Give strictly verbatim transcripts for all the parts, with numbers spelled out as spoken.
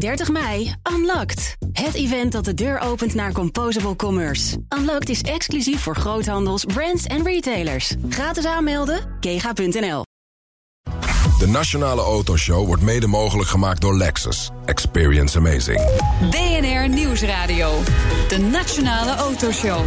dertig mei, Unlocked. Het event dat de deur opent naar Composable Commerce. Unlocked is exclusief voor groothandels, brands en retailers. Gratis aanmelden, kega punt n l. De Nationale Autoshow wordt mede mogelijk gemaakt door Lexus. Experience amazing. B N R Nieuwsradio. De Nationale Autoshow.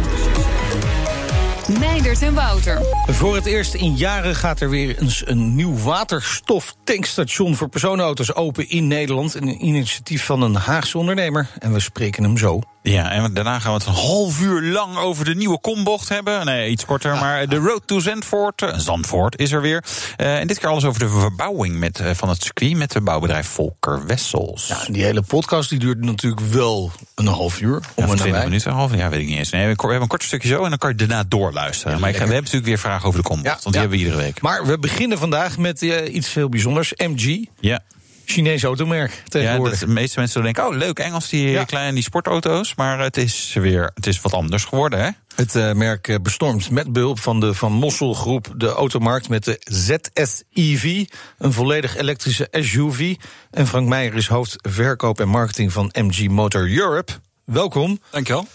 Meindert en Wouter. Voor het eerst in jaren gaat er weer eens een nieuw waterstoftankstation voor personenauto's open in Nederland. Een initiatief van een Haagse ondernemer. En we spreken hem zo. Ja, en daarna gaan we het een half uur lang over de nieuwe kombocht hebben. Nee, iets korter, maar de Road to Zandvoort. Zandvoort is er weer. Uh, en dit keer alles over de verbouwing met, uh, van het circuit met het bouwbedrijf Volker Wessels. Ja, en die hele podcast die duurt natuurlijk wel een half uur. Om ja, twintig minuten, een half uur, ja, weet ik niet eens. Nee, we hebben een kort stukje zo en dan kan je daarna doorluisteren. Ja, maar ik ga, we hebben natuurlijk weer vragen over de kombocht, ja, want die ja. hebben we iedere week. Maar we beginnen vandaag met uh, iets heel bijzonders, M G. Ja. Chinees automerk tegenwoordig. Ja, dat de meeste mensen denken, oh leuk, Engels, die ja. kleine die sportauto's. Maar het is weer, het is wat anders geworden, hè? Het uh, merk bestormt met behulp van de Van Mossel groep de automarkt met de Z S E V, een volledig elektrische S U V. En Frank Meijer is hoofd verkoop en marketing van M G Motor Europe. Welkom. Dankjewel.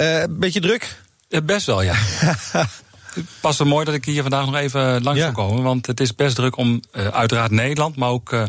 Uh, beetje druk? Uh, best wel, ja. Het past wel mooi dat ik hier vandaag nog even langs ja. wil komen. Want het is best druk om uh, uiteraard Nederland, maar ook uh,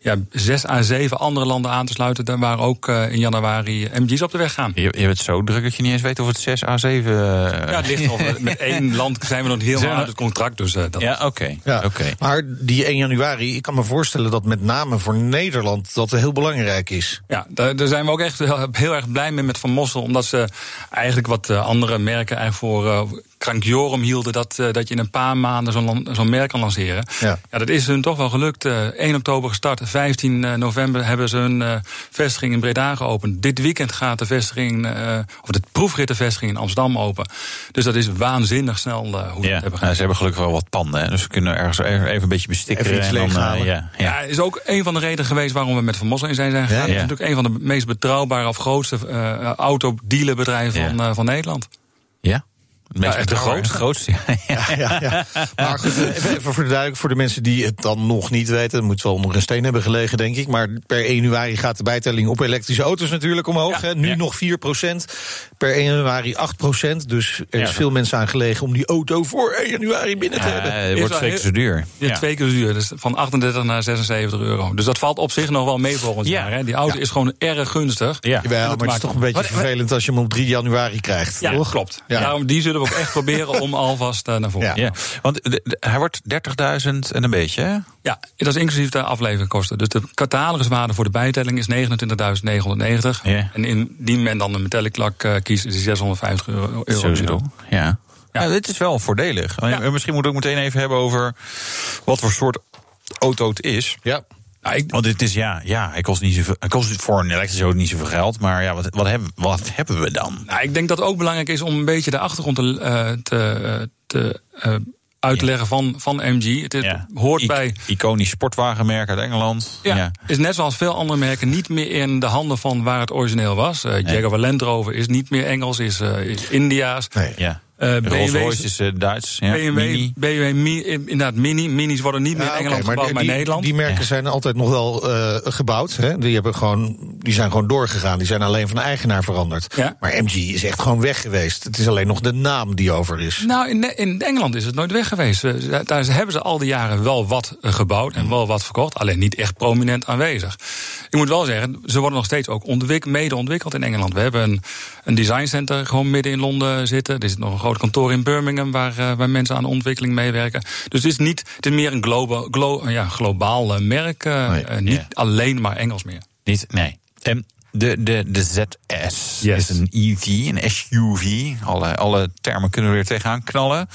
ja, zes à zeven andere landen aan te sluiten. Waar ook uh, in januari M G's op de weg gaan. Je, je bent zo druk dat je niet eens weet of het zes à zeven... Uh... Ja, het ligt nog. Met één land zijn we nog helemaal ja. uit het contract. Dus, uh, dat ja, oké. Okay. Ja. Okay. Maar die één januari, ik kan me voorstellen dat met name voor Nederland dat heel belangrijk is. Ja, daar, daar zijn we ook echt heel, heel erg blij mee met Van Mossel. Omdat ze eigenlijk wat andere merken eigenlijk voor... Uh, krankjorum hielden dat, uh, dat je in een paar maanden zo'n, zo'n merk kan lanceren. Ja. Ja, dat is hun toch wel gelukt. Uh, één oktober gestart, vijftien november hebben ze hun uh, vestiging in Breda geopend. Dit weekend gaat de vestiging, uh, of de proefrittenvestiging in Amsterdam open. Dus dat is waanzinnig snel uh, hoe ze ja. het hebben gedaan. Ja, ze hebben gelukkig wel wat panden, hè? Dus we kunnen ergens even een beetje bestikken. Even en dan, uh, ja, ja. ja, is ook een van de redenen geweest waarom we met Van Mossel in zijn gegaan. Ja, ja. Dat is natuurlijk een van de meest betrouwbare of grootste uh, autodealerbedrijven ja. van, uh, van Nederland. Ja. Ja, het de groot, grootste. Ja, ja, ja. Maar goed, even voor de duidelijk, voor de mensen die het dan nog niet weten. Dat moet wel onder een steen hebben gelegen, denk ik. Maar per één januari gaat de bijtelling op elektrische auto's natuurlijk omhoog. Ja, nu ja. nog vier procent. Per één januari acht procent. Dus er is ja, veel mensen aan gelegen om die auto voor één januari binnen te ja, hebben. Het wordt twee keer zo duur. Ja, ja. twee keer zo duur. Dus van achtendertig naar zesenzeventig euro. Dus dat valt op zich nog wel mee volgend ja. jaar. Hè. Die auto ja. is gewoon erg gunstig. Ja, ja maar het is maakt... toch een beetje wat, vervelend wat? Als je hem op drie januari krijgt. Ja, toch? Klopt. Ja. Daarom die zullen we ook echt proberen om alvast uh, naar voren ja. te gaan. Ja. Want de, de, hij wordt dertigduizend en een beetje, hè? Ja, dat is inclusief de afleveringkosten. Dus de cataloriswaarde voor de bijtelling is negenentwintigduizend negenhonderdnegentig. Ja. En indien men dan een metallic lak uh, kiest, is die zeshonderdvijftig euro. Sowieso, ja. Ja. Ja, dit is wel voordelig. Ja. Misschien moet ik meteen even hebben over wat voor soort auto het is. Ja. Ja, ik, want het is, ja, ja hij kost, niet zoveel, hij kost voor een elektrische auto niet zoveel geld. Maar ja, wat, wat, hebben, wat hebben we dan? Nou, ik denk dat het ook belangrijk is om een beetje de achtergrond te, uh, te, te uh, uit te leggen van, van M G. Het ja. hoort I- bij... Iconisch sportwagenmerk uit Engeland. Ja, ja, is net zoals veel andere merken niet meer in de handen van waar het origineel was. Uh, Jaguar nee. Land Rover is niet meer Engels, is, uh, is India's. Nee, ja. Uh, Rolls-Royce is uh, Duits. Ja. B M W, Mini. B M W mi, inderdaad, Mini. Minis worden niet meer ja, in Engeland okay, gebouwd, maar, maar die, Nederland. Die merken ja. zijn altijd nog wel uh, gebouwd. Hè? Die, hebben gewoon, die zijn gewoon doorgegaan. Die zijn alleen van de eigenaar veranderd. Ja? Maar M G is echt gewoon weg geweest. Het is alleen nog de naam die over is. Nou, in, in Engeland is het nooit weg geweest. Daar hebben ze al die jaren wel wat gebouwd en wel wat verkocht. Alleen niet echt prominent aanwezig. Ik moet wel zeggen, ze worden nog steeds ook ontwik- mede ontwikkeld in Engeland. We hebben een, een designcenter gewoon midden in Londen zitten. Er zit nog een groot kantoor in Birmingham waar, uh, waar mensen aan ontwikkeling meewerken. Dus het is, niet, het is meer een globa- glo- ja, globaal merk. Uh, nee, uh, niet yeah. alleen maar Engels meer. Niet, nee. Um, de, de, de Z S yes. is een E V, een S U V. Alle, alle termen kunnen we weer tegenaan knallen.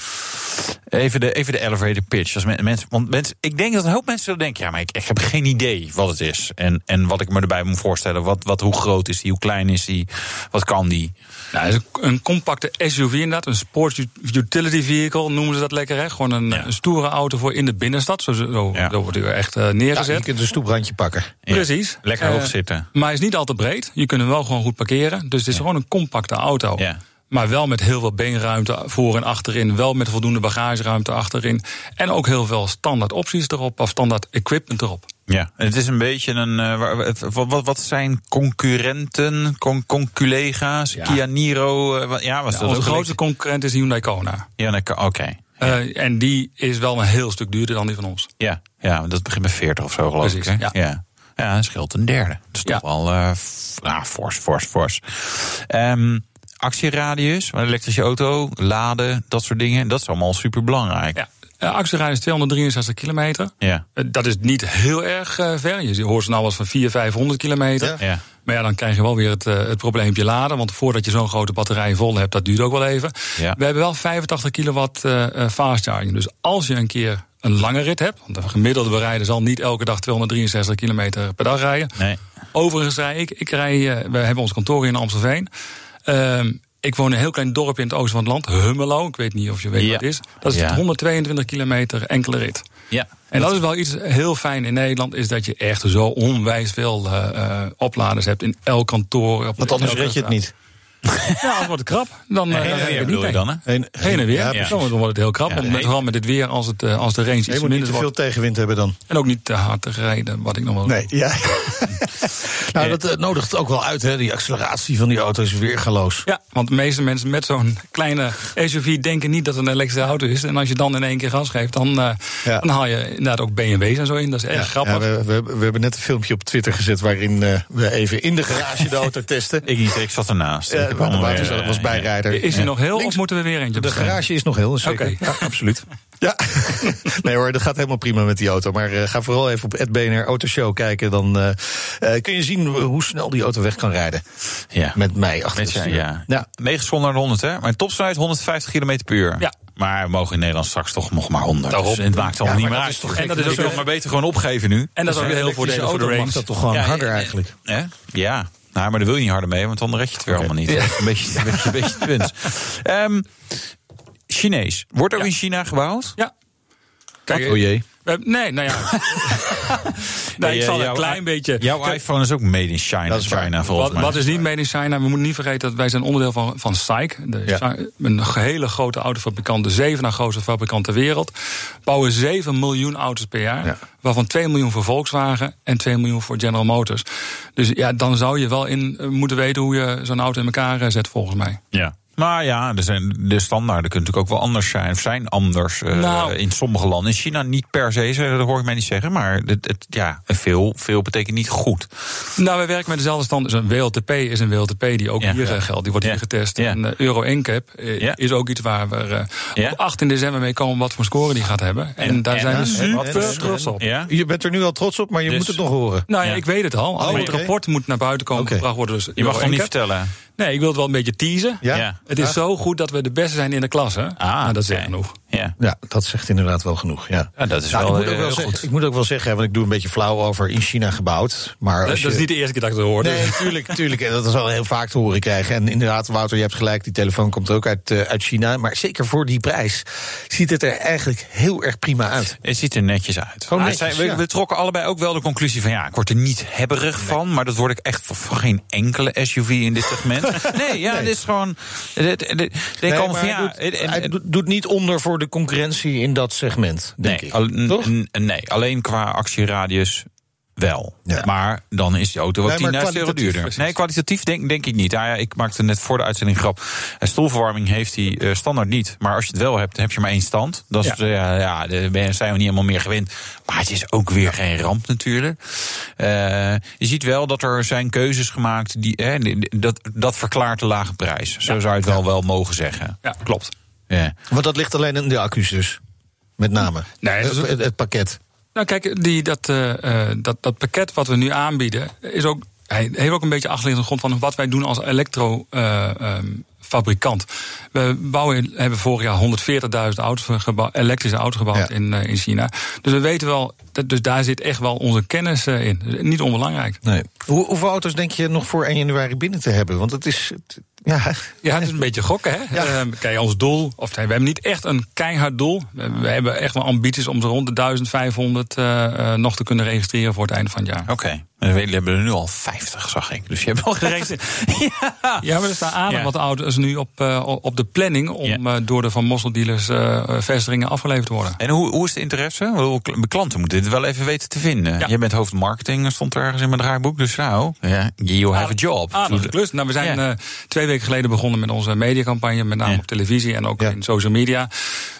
Even de, even de elevator pitch. Als men, mensen, want mensen, ik denk dat een hoop mensen denken... ja, maar ik, ik heb geen idee wat het is. En, en wat ik me erbij moet voorstellen. Wat, wat, hoe groot is die, hoe klein is die, wat kan die... Nou, het is een compacte S U V inderdaad, een sports utility vehicle noemen ze dat lekker. Hè? Gewoon een, ja. een stoere auto voor in de binnenstad, zo, zo ja. wordt hij echt uh, neergezet. Ja, je kunt een stoeprandje pakken. Ja. Precies. Lekker uh, hoog zitten. Maar hij is niet al te breed, je kunt hem wel gewoon goed parkeren. Dus het is ja. gewoon een compacte auto. Ja. Maar wel met heel veel beenruimte voor en achterin. Wel met voldoende bagageruimte achterin. En ook heel veel standaard opties erop, of standaard equipment erop. Ja, het is een beetje een... Uh, wat, wat, wat zijn concurrenten, con, conculega's, ja. Kia Niro? Uh, ja, was ja, dat onze grootste concurrent is Hyundai Kona. Hyundai Kona, oké. Okay. Uh, ja. En die is wel een heel stuk duurder dan die van ons. Ja, ja, dat begint met veertig of zo, geloof Precies, ik. Hè? Ja. Ja. Ja, dat scheelt een derde. Dat is ja. toch wel uh, f- ah, fors, fors, fors. Um, actieradius, een elektrische auto, laden, dat soort dingen. Dat is allemaal superbelangrijk. Ja. Uh, actieradius tweehonderddrieënzestig kilometer. Ja. Uh, dat is niet heel erg uh, ver. Je hoort ze nou wel eens van vierhonderd, vijfhonderd kilometer. Ja. Ja. Maar ja, dan krijg je wel weer het, uh, het probleempje laden. Want voordat je zo'n grote batterij vol hebt, dat duurt ook wel even. Ja. We hebben wel vijfentachtig kilowatt uh, fast charging. Dus als je een keer een lange rit hebt, want een gemiddelde berijder zal niet elke dag tweehonderddrieënzestig kilometer per dag rijden. Nee. Overigens rij ik, ik rij, uh, we hebben ons kantoor in Amstelveen. Uh, Ik woon in een heel klein dorpje in het oosten van het land, Hummelo. Ik weet niet of je weet ja. wat het is. Dat is ja. honderdtweeëntwintig kilometer enkele rit. Ja. En dat is wel iets heel fijn in Nederland, is dat je echt zo onwijs veel uh, opladers hebt in elk kantoor. Op want anders red je het niet. Ja, dat wordt het krap. Dan, heen en dan weer bedoel je dan, hè? Heen, heen en weer, ja, ja. Dan wordt het heel krap. Ja, met, vooral met dit weer, als, het, als de range iets minder wordt. Je moet niet te veel tegenwind hebben dan. En ook niet te hard te rijden, wat ik nog wel Nee, doe. ja. nou, dat uh, nodigt ook wel uit, hè. Die acceleratie van die auto is weergaloos. Ja, want de meeste mensen met zo'n kleine S U V denken niet dat het een elektrische auto is. En als je dan in één keer gas geeft, dan, uh, ja. dan haal je inderdaad ook B M W's en zo in. Dat is erg ja, grappig. Ja, we, we, we hebben net een filmpje op Twitter gezet waarin uh, we even in de garage de auto testen. ik niet, ik zat ernaast. Ja. Dat was bijrijder. Is hij ja. nog heel Links, of moeten we weer eentje bestellen? De garage is nog heel, zeker. Okay. Ja, absoluut. Ja. Nee hoor, dat gaat helemaal prima met die auto. Maar uh, ga vooral even op at B N R Autoshow kijken. Dan uh, uh, kun je zien hoe snel die auto weg kan rijden. Ja. Met mij achter het stuur. Ja. Ja. negentig seconden naar honderd, hè? Maar topsnelheid honderdvijftig kilometer per uur. Ja. Maar we mogen in Nederland straks toch nog maar honderd. Dus het maakt al ja, niet meer uit. Toch en dat is ook nog maar beter gewoon opgeven nu. En dat is ook weer heel voordelig voor de range. Dat toch gewoon ja, harder eigenlijk. Hè? Ja. Nou, maar daar wil je niet harder mee, want dan red je het weer okay. allemaal niet. Ja. Een beetje, een beetje, een beetje punt. Um, Chinees. Wordt ook ja. in China gebouwd? Ja. Kijk, oh jee. Nee, nou ja. nee, ik zal een klein beetje... Jouw iPhone is ook made in China, dat is China volgens mij. Wat is niet made in China? We moeten niet vergeten dat wij zijn onderdeel van, van SAIC. De ja. Een hele grote autofabrikant, de zeven na grootste fabrikant ter wereld. Bouwen zeven miljoen auto's per jaar. Ja. Waarvan twee miljoen voor Volkswagen en twee miljoen voor General Motors. Dus ja, dan zou je wel in moeten weten hoe je zo'n auto in elkaar zet volgens mij. Ja. Maar ja, de standaarden kunnen natuurlijk ook wel anders zijn. Of zijn anders uh, nou, in sommige landen. In China niet per se, dat hoor ik mij niet zeggen. Maar het, het, ja, veel, veel betekent niet goed. Nou, we werken met dezelfde standaard. Dus een W L T P is een W L T P die ook ja, hier ja. geldt. Die wordt ja. hier getest. Ja. En uh, Euro N C A P uh, ja. is ook iets waar we uh, ja. op achttien december mee komen wat voor score die gaat hebben. En, en daar en, zijn we super trots op. Ja. Je bent er nu al trots op, maar je dus, moet het nog horen. Nou ja, ja. ik weet het al. Al oh, het okay. rapport moet naar buiten komen okay. gebracht worden. Dus je mag gewoon niet vertellen. Nee, ik wil het wel een beetje teasen. Ja? Ja. Het is zo goed dat we de beste zijn in de klasse. Ah, nou, dat zegt ja. genoeg. Ja. ja, dat zegt inderdaad wel genoeg. Ja, ja dat is nou, wel, ik moet ook wel zeggen, goed. Ik moet ook wel zeggen, want ik doe een beetje flauw over in China gebouwd. Maar dat, je... dat is niet de eerste keer dat ik het hoor. Nee, natuurlijk. tuurlijk, dat is al heel vaak te horen krijgen. En inderdaad, Wouter, je hebt gelijk, die telefoon komt ook uit, uh, uit China. Maar zeker voor die prijs ziet het er eigenlijk heel erg prima uit. Het ziet er netjes uit. Oh, netjes, ah, zei, we, ja. we trokken allebei ook wel de conclusie van ja, ik word er niet hebberig nee. van. Maar dat word ik echt voor geen enkele S U V in dit segment. Nee, ja, nee. dit is gewoon... Dit, dit, dit nee, komen van, ja, hij doet, hij doet niet onder voor de concurrentie in dat segment, denk nee, ik. Al, n- n- nee, alleen qua actieradius wel. Ja. Maar dan is die auto wel nee, tienduizend euro duurder. Precies. Nee, kwalitatief denk, denk ik niet. Ah, ja, ik maakte net voor de uitzending grap. Stoelverwarming heeft hij uh, standaard niet. Maar als je het wel hebt, dan heb je maar één stand. Dat is, ja. Uh, ja, daar zijn we niet helemaal meer gewend. Maar het is ook weer ja. geen ramp natuurlijk. Uh, je ziet wel dat er zijn keuzes gemaakt. Die, eh, dat, dat verklaart de lage prijs. Zo ja. zou je het wel, ja. wel mogen zeggen. Ja, klopt. Ja. Want dat ligt alleen in de accu's dus, met name. Nee, dat is... het, het pakket. Nou kijk, die, dat, uh, dat, dat pakket wat we nu aanbieden... is ook, hij heeft ook een beetje achterliggende grond van wat wij doen als elektrofabrikant. Uh, um, we bouwen, hebben vorig jaar honderdveertigduizend auto's gebouw, elektrische auto's gebouwd ja. in, uh, in China. Dus we weten wel, dat, dus daar zit echt wel onze kennis uh, in. Dus niet onbelangrijk. Nee. Hoe, hoeveel auto's denk je nog voor één januari binnen te hebben? Want het is... Het, Ja. ja, het is een beetje gokken, hè? Ja. Uh, kijk, ons doel, of nee, we hebben niet echt een keihard doel. We, we hebben echt wel ambities om zo rond de duizend vijfhonderd uh, uh, nog te kunnen registreren voor het einde van het jaar. Oké. Okay. En we hebben er nu al vijftig, zag ik. Dus je hebt al gereden. ja. ja, maar er staan aardig ja. wat auto's nu op, uh, op de planning om ja. uh, door de Van Mossel dealers uh, vestigingen afgeleverd te worden. En hoe, hoe is de interesse? Klanten moeten dit wel even weten te vinden. Ja. Jij bent hoofdmarketing, stond er ergens in mijn draaiboek. Dus nou, yeah, you have a job. Aardig, klus. Nou, we zijn ja. uh, twee weken geleden begonnen met onze mediacampagne, met name ja. op televisie en ook ja. in social media.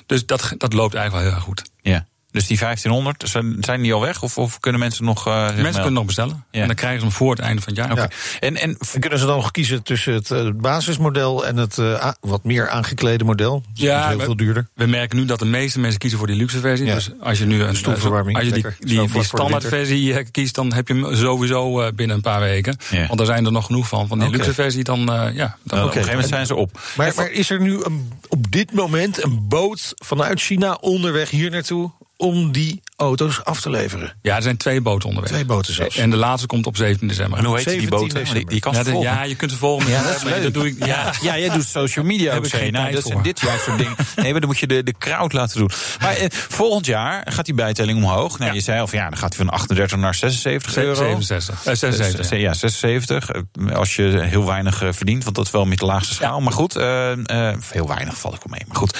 Dus dat, dat loopt eigenlijk wel heel erg goed. Ja. Dus die vijftienhonderd, zijn die al weg? Of, of kunnen mensen nog... Uh, mensen melden? Kunnen nog bestellen. Ja. En dan krijgen ze hem voor het einde van het jaar. Okay. Ja. En, en, en kunnen ze dan kiezen tussen het uh, basismodel en het uh, wat meer aangeklede model? Dus ja, dat is heel veel duurder. We merken nu dat de meeste mensen kiezen voor die luxe versie. Ja. Dus als je nu een stoelverwarming, als je die, die, die standaard versie kiest, dan heb je hem sowieso uh, binnen een paar weken. Ja. Want er zijn er nog genoeg van. Van die okay. luxe versie, dan... Uh, ja, dan okay. Op een gegeven moment zijn ze op. Maar, maar is er nu een, op dit moment een boot vanuit China onderweg hier naartoe om die auto's af te leveren? Ja, er zijn twee boten onderweg. Twee boten zelfs. En de laatste komt op zeventien december. En hoe heet die boten? Die, die kan ja, de, ja, je kunt ze volgen. Ja, dat dat doe ik, ja. ja, jij doet social media ook. Geen nou, dat zijn dit juist soort dingen. Nee, maar dan moet je de, de crowd laten doen. Maar eh, volgend jaar gaat die bijtelling omhoog. Nou, ja. Je zei al van ja, dan gaat hij van achtendertig naar zesenzeventig euro. zevenenzestig. Eh, zesenzeventig. Ja, zesenzeventig. Als je heel weinig verdient, want dat is wel met de laagste schaal. Ja. Maar goed, uh, uh, heel weinig val ik om mee. Maar goed.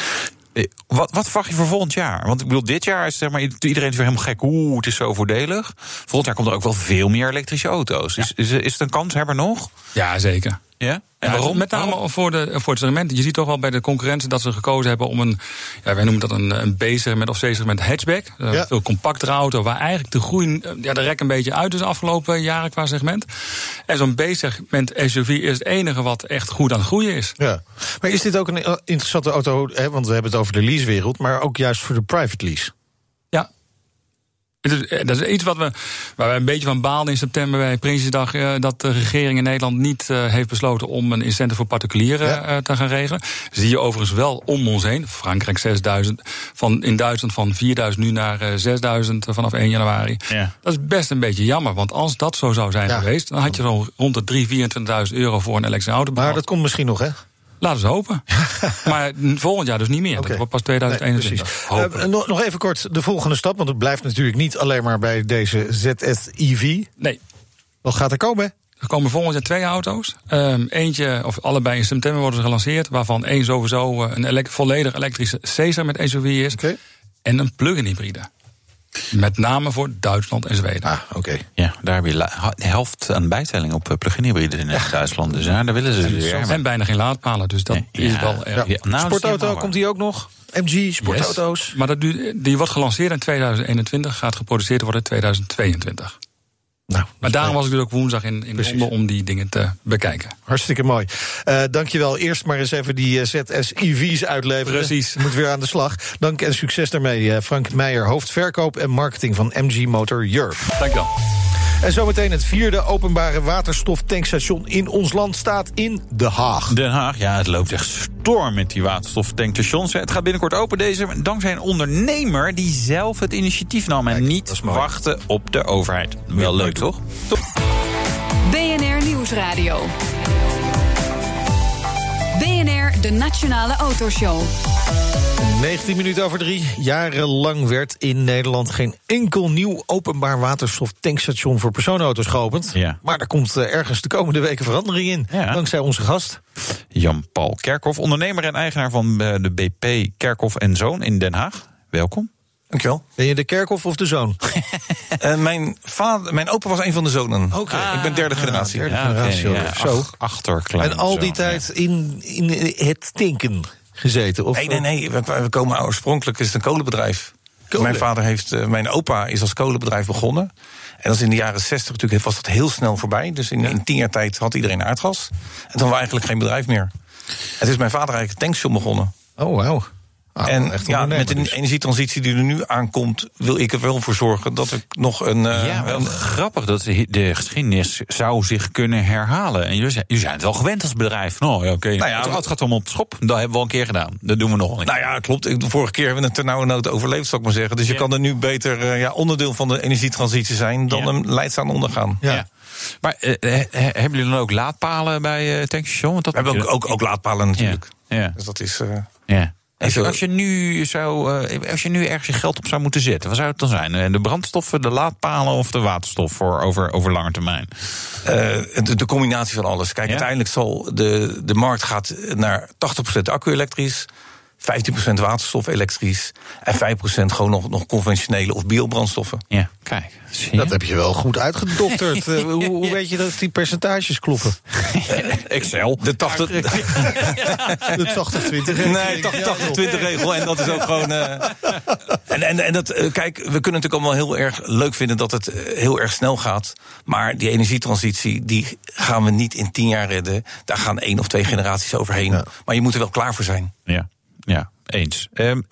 Wat, wat verwacht je voor volgend jaar? Want ik bedoel, dit jaar is zeg maar, iedereen is weer helemaal gek. Oeh, het is zo voordelig. Volgend jaar komt er ook wel veel meer elektrische auto's. Ja. Is, is, is het een kanshebber nog? Ja, zeker. Ja? En ja, waarom? Met name voor, de, voor het segment. Je ziet toch wel bij de concurrentie dat ze gekozen hebben om een... Ja, wij noemen dat een, een B-segment of C-segment hatchback. Een ja. veel compactere auto waar eigenlijk de groei... Ja, de rek een beetje uit is de afgelopen jaren qua segment. En zo'n B-segment S U V is het enige wat echt goed aan het groeien is. Ja. Maar is dit ook een interessante auto? Hè, want we hebben het over de leasewereld, maar ook juist voor de private lease. Ja. Dat is iets wat we, waar we een beetje van baalden in september bij Prinsjesdag... dat de regering in Nederland niet heeft besloten om een incentive voor particulieren ja. te gaan regelen. Zie je overigens wel om ons heen. Frankrijk zesduizend, van, in Duitsland van vierduizend nu naar zesduizend vanaf één januari. Ja. Dat is best een beetje jammer, want als dat zo zou zijn ja. geweest... dan had je zo rond de drievierentwintigduizend euro voor een elektrische auto. Maar dat komt misschien nog, hè? Laten we het hopen. Maar volgend jaar dus niet meer. Okay. Dat wordt pas tweeduizend eenentwintig. Nee, uh, nog, nog even kort de volgende stap. Want het blijft natuurlijk niet alleen maar bij deze Z S E V. Nee. Wat gaat er komen? Er komen volgend jaar twee auto's. Um, eentje, of allebei in september worden ze gelanceerd. Waarvan één sowieso een elek- volledig elektrische Caesar met S U V is. Okay. En een plug-in hybride. Met name voor Duitsland en Zweden. Ah, oké. Okay. Ja, daar heb je la- de helft aan bijtelling op plug-in hybride in ja. Duitsland. Dus ja, daar willen ze weer. En, en bijna geen laadpalen, dus dat ja. is wel erg. Ja. Ja. Nou, sportauto, komt die ook nog? M G, sportauto's. Yes. Maar dat du- die wordt gelanceerd in tweeduizend eenentwintig, gaat geproduceerd worden in tweeduizend tweeëntwintig. Nou, maar daarom was ik dus ook woensdag in, in Londen om die dingen te bekijken. Hartstikke mooi. Uh, dankjewel. Eerst maar eens even die Z S E V's uitleveren. Precies. Je moet weer aan de slag. Dank en succes daarmee. Frank Meijer, hoofdverkoop en marketing van M G Motor Europe. Dank je wel. En zometeen het vierde openbare waterstoftankstation in ons land staat in Den Haag. Den Haag, ja, het loopt echt storm met die waterstoftankstations. Het gaat binnenkort open, deze dankzij een ondernemer die zelf het initiatief nam. Kijk, en niet wachten op de overheid. Wel leuk, toch? B N R Nieuwsradio. B N R, de Nationale Autoshow. negentien minuten over drie. Jarenlang werd in Nederland geen enkel nieuw openbaar waterstoftankstation voor personenauto's geopend. Ja. Maar daar komt ergens de komende weken verandering in. Ja. Dankzij onze gast. Jan-Paul Kerkhoff, ondernemer en eigenaar van de B P Kerkhoff en Zoon in Den Haag. Welkom. Dankjewel. Ben je de Kerkhoff of de zoon? uh, mijn, vader, mijn opa was een van de zonen. Okay. Ah, ik ben derde generatie. Derde ja, generatie. Okay, ja, zo. Achterklein. En al die zo, tijd ja. in, in het tinken gezeten? Of nee, nee, nee. We, we komen oorspronkelijk, is het een kolenbedrijf. Kolen. Mijn vader heeft, uh, mijn opa is als kolenbedrijf begonnen. En dat is in de jaren zestig natuurlijk, was dat heel snel voorbij. Dus in, in tien jaar tijd had iedereen aardgas. En toen hadden we eigenlijk geen bedrijf meer. En toen is mijn vader eigenlijk een tankstation begonnen. Oh, wauw. Ah, en ja, met de dus. energietransitie die er nu aankomt, wil ik er wel voor zorgen dat ik nog een... Uh, ja, wel een... grappig dat de geschiedenis zou zich kunnen herhalen. En jullie zijn, jullie zijn het wel gewend als bedrijf. Nou, ja, okay. nou ja, het, het gaat om op de schop. Dat hebben we al een keer gedaan. Dat doen we nog niet. Nou ja, klopt. De vorige keer hebben we het ternauwernood overleefd, zou ik maar zeggen. Dus je ja. kan er nu beter uh, ja, onderdeel van de energietransitie zijn dan ja. hem leidzaam ondergaan. Ja. ja. Maar uh, he, he, hebben jullie dan ook laadpalen bij uh, tankstation? We hebben ook, ook, ook laadpalen natuurlijk. Ja. Ja. Dus dat is... Uh, ja. Als je, als je nu zou, als je nu ergens je geld op zou moeten zetten, wat zou het dan zijn? De brandstoffen, de laadpalen of de waterstof voor over, over lange termijn? Uh, de, de combinatie van alles. Kijk, ja? uiteindelijk zal de, de markt gaat naar tachtig procent accu-elektrisch, vijftien procent waterstof-elektrisch en vijf procent gewoon nog, nog conventionele of biobrandstoffen. Ja, kijk. Dat heb je wel goed uitgedokterd. uh, hoe, hoe weet je dat die percentages kloppen? Excel. De tachtig... de tachtig twintig regel. Nee, tachtig twintig regel. En dat is ook gewoon... Uh... En, en, en dat, uh, kijk, we kunnen natuurlijk allemaal heel erg leuk vinden dat het heel erg snel gaat. Maar die energietransitie, die gaan we niet in tien jaar redden. Daar gaan één of twee generaties overheen. Ja. Maar je moet er wel klaar voor zijn. Ja. Ja, eens. Um,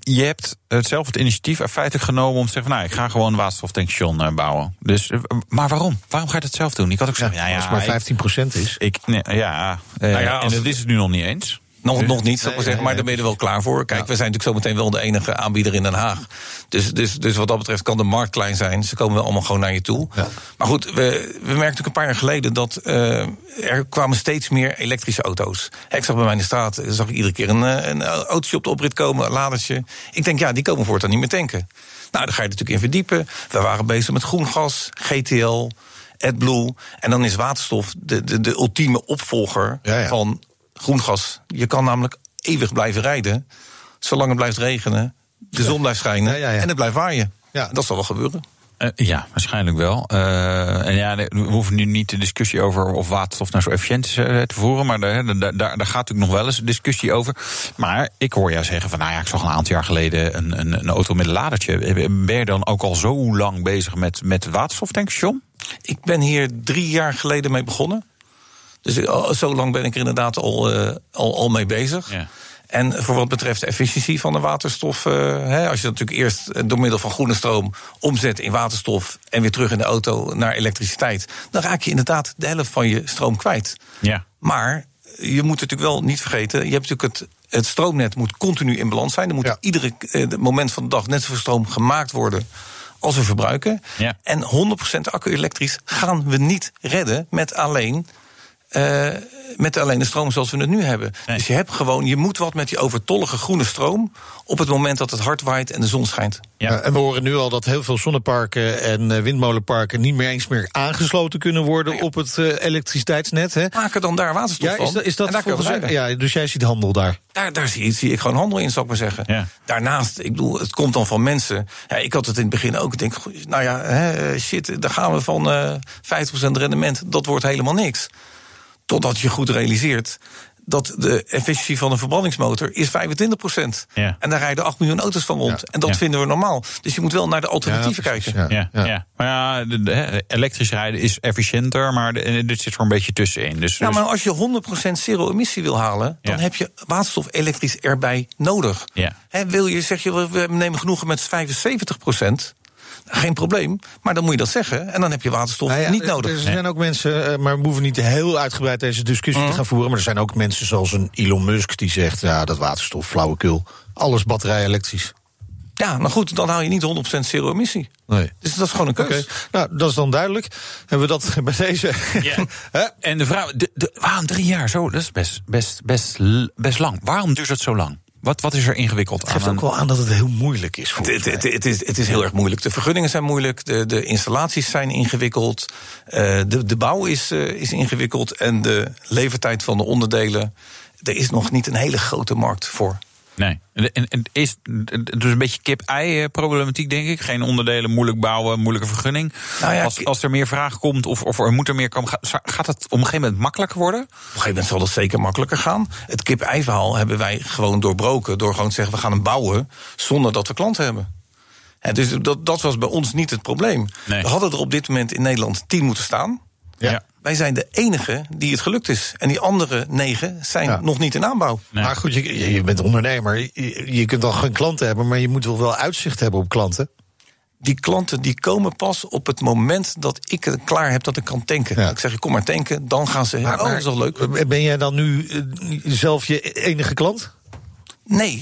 je hebt zelf het initiatief feitelijk genomen om te zeggen: nou, ik ga gewoon een waterstoftankstation bouwen. Dus, maar waarom? Waarom ga je dat zelf doen? Ik had ook gezegd: ja, ja, als het maar vijftien procent is. Ik, nee, ja, uh, nou ja als... en dat is het nu nog niet eens. Nog, nog niet, zou ik maar zeggen, maar daar ben je er wel klaar voor. Kijk, ja. we zijn natuurlijk zometeen wel de enige aanbieder in Den Haag. Dus, dus, dus wat dat betreft kan de markt klein zijn. Ze komen wel allemaal gewoon naar je toe. Ja. Maar goed, we, we merkten natuurlijk een paar jaar geleden dat uh, er kwamen steeds meer elektrische auto's. Ik zag bij mij in de straat, zag ik iedere keer een, een autootje op de oprit komen, een ladertje. Ik denk, ja, die komen voortaan niet meer tanken. Nou, daar ga je natuurlijk in verdiepen. We waren bezig met groen gas, G T L, AdBlue. En dan is waterstof de, de, de ultieme opvolger ja, ja. van... groen gas. Je kan namelijk eeuwig blijven rijden, zolang het blijft regenen, de zon blijft schijnen ja, ja, ja. en het blijft waaien. Ja. Dat zal wel gebeuren. Uh, ja, waarschijnlijk wel. Uh, en ja, we hoeven nu niet de discussie over of waterstof nou zo efficiënt is te voeren, maar daar, daar, daar gaat natuurlijk nog wel eens een discussie over. Maar ik hoor jou zeggen van, nou ja, ik zag een aantal jaar geleden een, een, een auto met een ladertje. Ben je dan ook al zo lang bezig met, met waterstoftankstation? Ik ben hier drie jaar geleden mee begonnen. Dus zo lang ben ik er inderdaad al, uh, al, al mee bezig. Ja. En voor wat betreft de efficiëntie van de waterstof... Uh, hè, als je dat natuurlijk eerst door middel van groene stroom omzet in waterstof... en weer terug in de auto naar elektriciteit... dan raak je inderdaad de helft van je stroom kwijt. Ja. Maar je moet natuurlijk wel niet vergeten... je hebt natuurlijk het, het stroomnet moet continu in balans zijn. Er moet ja. iedere uh, moment van de dag net zoveel stroom gemaakt worden... als we verbruiken. Ja. En honderd procent accu-elektrisch gaan we niet redden met alleen... Uh, met alleen de stroom zoals we het nu hebben. Nee. Dus je hebt gewoon, je moet wat met die overtollige groene stroom... op het moment dat het hard waait en de zon schijnt. Ja. Uh, en we horen nu al dat heel veel zonneparken en windmolenparken... niet meer eens meer aangesloten kunnen worden ja. op het uh, elektriciteitsnet. Hè? Maken dan daar waterstof ja, van. Is dat, is dat en daar volgens je, ja, dus jij ziet handel daar? Daar, daar zie, zie ik gewoon handel in, zou ik maar zeggen. Ja. Daarnaast, ik bedoel, het komt dan van mensen. Ja, ik had het in het begin ook. Ik denk, nou ja, hè, shit, daar gaan we van uh, vijftig procent rendement. Dat wordt helemaal niks. Totdat je goed realiseert dat de efficiëntie van een verbrandingsmotor is vijfentwintig procent. Ja. En daar rijden acht miljoen auto's van rond. Ja. En dat ja. vinden we normaal. Dus je moet wel naar de alternatieven ja, kijken. Ja. Ja. Ja. Ja. Maar ja, de, de, elektrisch rijden is efficiënter, maar dit zit er een beetje tussenin. Dus, nou, maar als je honderd procent zero-emissie wil halen... dan ja. heb je waterstof elektrisch erbij nodig. Ja. He, wil je, zeg je, we nemen genoegen met vijfenzeventig procent... Geen probleem, maar dan moet je dat zeggen. En dan heb je waterstof nou ja, niet nodig. Er zijn ook mensen, maar we hoeven niet heel uitgebreid deze discussie mm. te gaan voeren. Maar er zijn ook mensen zoals een Elon Musk die zegt... ja, dat waterstof, flauwekul, alles batterij-elektrisch. Ja, maar goed, dan haal je niet honderd procent zero-emissie. Nee. Dus dat is gewoon een keuze. Okay. Nou, dat is dan duidelijk. Hebben we dat bij deze... Yeah. En de vraag, de, de, waarom drie jaar zo? Dat is best, best, best, best lang. Waarom duurt het zo lang? Wat, wat is er ingewikkeld aan? Het geeft ook wel aan dat het heel moeilijk is. Het, het, het, is het is heel erg moeilijk. De vergunningen zijn moeilijk, de, de installaties zijn ingewikkeld... Uh, de, de bouw is, uh, is ingewikkeld en de levertijd van de onderdelen... er is nog niet een hele grote markt voor. Nee, en het is dus een beetje kip-ei-problematiek, denk ik. Geen onderdelen, moeilijk bouwen, moeilijke vergunning. Nou ja, als, als er meer vraag komt of, of er moet er meer komen... gaat het op een gegeven moment makkelijker worden? Op een gegeven moment zal dat zeker makkelijker gaan. Het kip-ei-verhaal hebben wij gewoon doorbroken... door gewoon te zeggen, we gaan hem bouwen zonder dat we klanten hebben. En dus dat, dat was bij ons niet het probleem. Nee. We hadden er op dit moment in Nederland tien moeten staan... Ja. Ja. Wij zijn de enige die het gelukt is. En die andere negen zijn ja. nog niet in aanbouw. Nee. Maar goed, je, je bent ondernemer. Je, je kunt al geen klanten hebben, maar je moet wel wel uitzicht hebben op klanten. Die klanten die komen pas op het moment dat ik het klaar heb dat ik kan tanken. Ja. Ik zeg, kom maar tanken, dan gaan ze... Maar, oh, maar, dat is wel leuk. Ben jij dan nu uh, zelf je enige klant? Nee,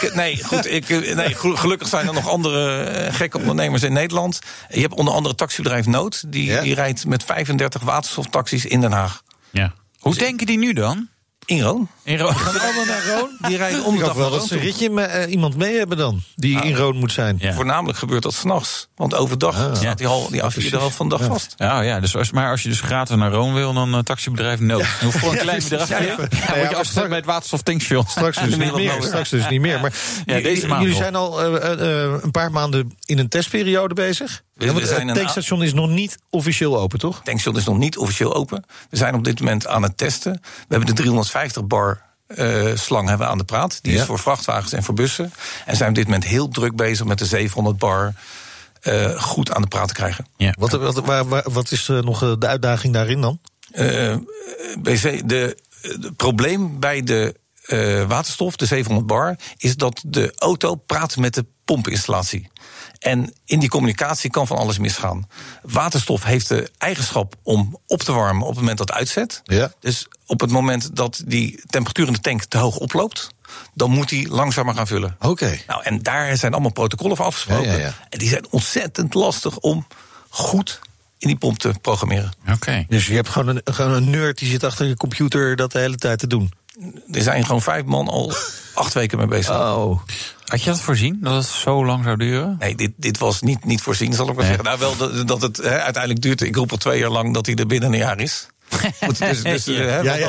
ik, nee, goed, ik, nee, gelukkig zijn er nog andere gekke ondernemers in Nederland. Je hebt onder andere taxibedrijf Nood. Die, ja. die rijdt met vijfendertig waterstoftaxis in Den Haag. Ja. Hoe dus denken die nu dan? In Roon? In Roon. We gaan allemaal naar Roon. Die rijden om het af wel dat ze een ritje met, uh, iemand mee hebben dan, die ah. in Roon moet zijn. Ja. Voornamelijk gebeurt dat s'nachts. Want overdag ah, staat die, hal, die af, de helft van de dag ja. vast. Ja, ja dus als, maar als je dus gratis naar Roon wil, dan uh, taxibedrijf nood. Ja. Ja. Voor een klein bedrag ja, ja, ja, ja, word je afgesteld bij het waterstoftankstation. Straks dus niet meer. Straks dus niet meer. Maar ja, deze maand jullie zijn al uh, uh, een paar maanden in een testperiode bezig. Ja, want het tankstation is nog niet officieel open, toch? Het tankstation is nog niet officieel open. We zijn op dit moment aan het testen. We hebben de driehonderdvijftig bar uh, slang hebben we aan de praat. Die ja. is voor vrachtwagens en voor bussen. En zijn op dit moment heel druk bezig met de zevenhonderd bar uh, goed aan de praat te krijgen. Ja. Wat, wat, waar, waar, wat is uh, nog de uitdaging daarin dan? Uh, de, het probleem bij de uh, waterstof, de zevenhonderd bar... is dat de auto praat met de pompinstallatie. En in die communicatie kan van alles misgaan. Waterstof heeft de eigenschap om op te warmen op het moment dat het uitzet. Ja. Dus op het moment dat die temperatuur in de tank te hoog oploopt, dan moet hij langzamer gaan vullen. Oké. Okay. Nou, en daar zijn allemaal protocollen voor afgesproken. Ja, ja, ja. En die zijn ontzettend lastig om goed in die pomp te programmeren. Oké. Okay. Dus je hebt gewoon een, gewoon een nerd die zit achter je computer dat de hele tijd te doen. Er zijn gewoon vijf man al acht weken mee bezig. Oh. Had je dat voorzien, dat het zo lang zou duren? Nee, dit, dit was niet, niet voorzien, zal ik maar nee. zeggen. Nou, wel dat, dat het he, uiteindelijk duurt. Ik roep al twee jaar lang dat hij er binnen een jaar is. Goed, dus, dus, ja. He, ja, ja.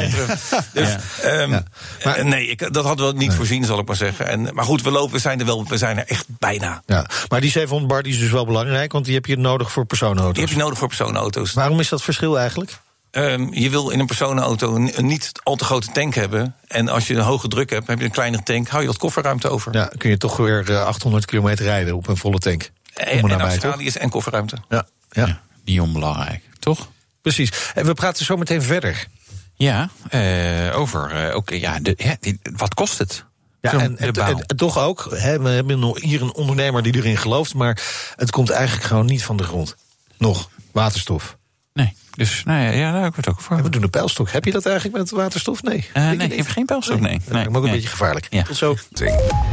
dus ja. Um, ja. Maar, nee, ik, dat hadden we niet nee. voorzien, zal ik maar zeggen. En, maar goed, we lopen, we zijn er wel, we zijn er echt bijna. Ja. Maar die zevenhonderd bar die is dus wel belangrijk, want die heb je nodig voor personenauto's. Die heb je nodig voor personenauto's. Waarom is dat verschil eigenlijk? Um, je wil in een personenauto een niet al te grote tank hebben. En als je een hoge druk hebt, heb je een kleinere tank, hou je wat kofferruimte over. Ja, kun je toch weer achthonderd kilometer rijden op een volle tank. En, en Australië is en kofferruimte. Ja, ja. ja, niet onbelangrijk, toch? Precies. En we praten zo meteen verder. Ja, uh, over uh, okay, ja, de, ja, die, wat kost het? Ja, en, en, en, en toch ook, hè, we hebben hier een ondernemer die erin gelooft, maar het komt eigenlijk gewoon niet van de grond. Nog, waterstof. Nee. Dus nou ja, ja daar heb ik het ook voor. Ja, we doen een pijlstok. Heb je dat eigenlijk met waterstof? Nee. Uh, nee, ik heb geen pijlstok. Nee. nee. nee. Maar ook nee. een beetje gevaarlijk. Ja. Tot zo.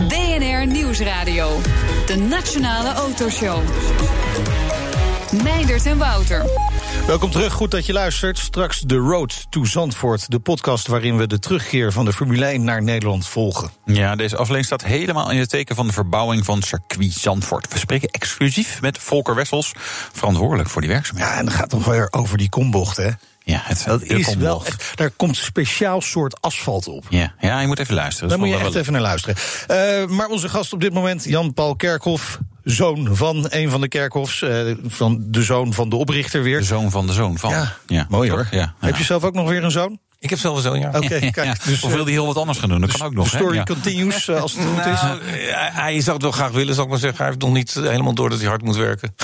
B N R Nieuwsradio. De Nationale Autoshow. Meindert en Wouter. Welkom terug, goed dat je luistert. Straks de Road to Zandvoort, de podcast waarin we de terugkeer van de Formule één naar Nederland volgen. Ja, deze aflevering staat helemaal in het teken van de verbouwing van circuit Zandvoort. We spreken exclusief met Volker Wessels, verantwoordelijk voor die werkzaamheden. Ja, en dan gaat het nog weer over die kombocht, hè? Ja, het dat is kombocht. Wel echt, daar komt een speciaal soort asfalt op. Ja, ja je moet even luisteren. Daar moet je echt wel even naar luisteren. Uh, maar onze gast op dit moment, Jan-Paul Kerkhoff, zoon van een van de Kerkhoffs, uh, van de zoon van de oprichter weer. De zoon van de zoon van. Ja, ja. Mooi hoor. Ja, ja. Heb je zelf ook nog weer een zoon? Ik heb zelf een zoon, ja. Oké, okay, kijk. Ja, dus, of wil hij heel wat anders gaan doen? Dat dus kan ook nog. De story hè? continues, ja. als het goed nou, is. Hij zou het wel graag willen, zal ik maar zeggen. Hij heeft nog niet helemaal door dat hij hard moet werken.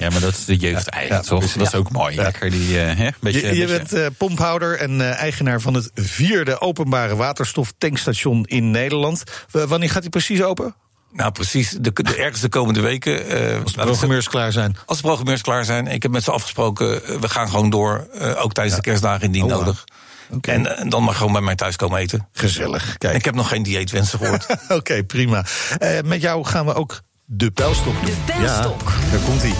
Ja, maar dat is de jeugd eigenlijk, ja, toch? Ja. Dat is ook mooi. Ja. Lekker die, uh, hè? Beetje, je je beetje, bent uh, pomphouder en uh, eigenaar van het vierde openbare waterstoftankstation in Nederland. W- wanneer gaat hij precies open? Nou, precies. De, de, ergens de komende weken. Uh, als de programmeurs klaar zijn. Als de programmeurs klaar zijn. Ik heb met ze afgesproken, uh, we gaan gewoon door. Uh, ook tijdens ja. de kerstdagen indien oh, nodig. Okay. En, en dan maar gewoon bij mij thuis komen eten. Gezellig. Kijk. Ik heb nog geen dieetwensen gehoord. Oké, okay, prima. Uh, met jou gaan we ook de pijlstok doen. De pijlstok. Ja, daar komt hij.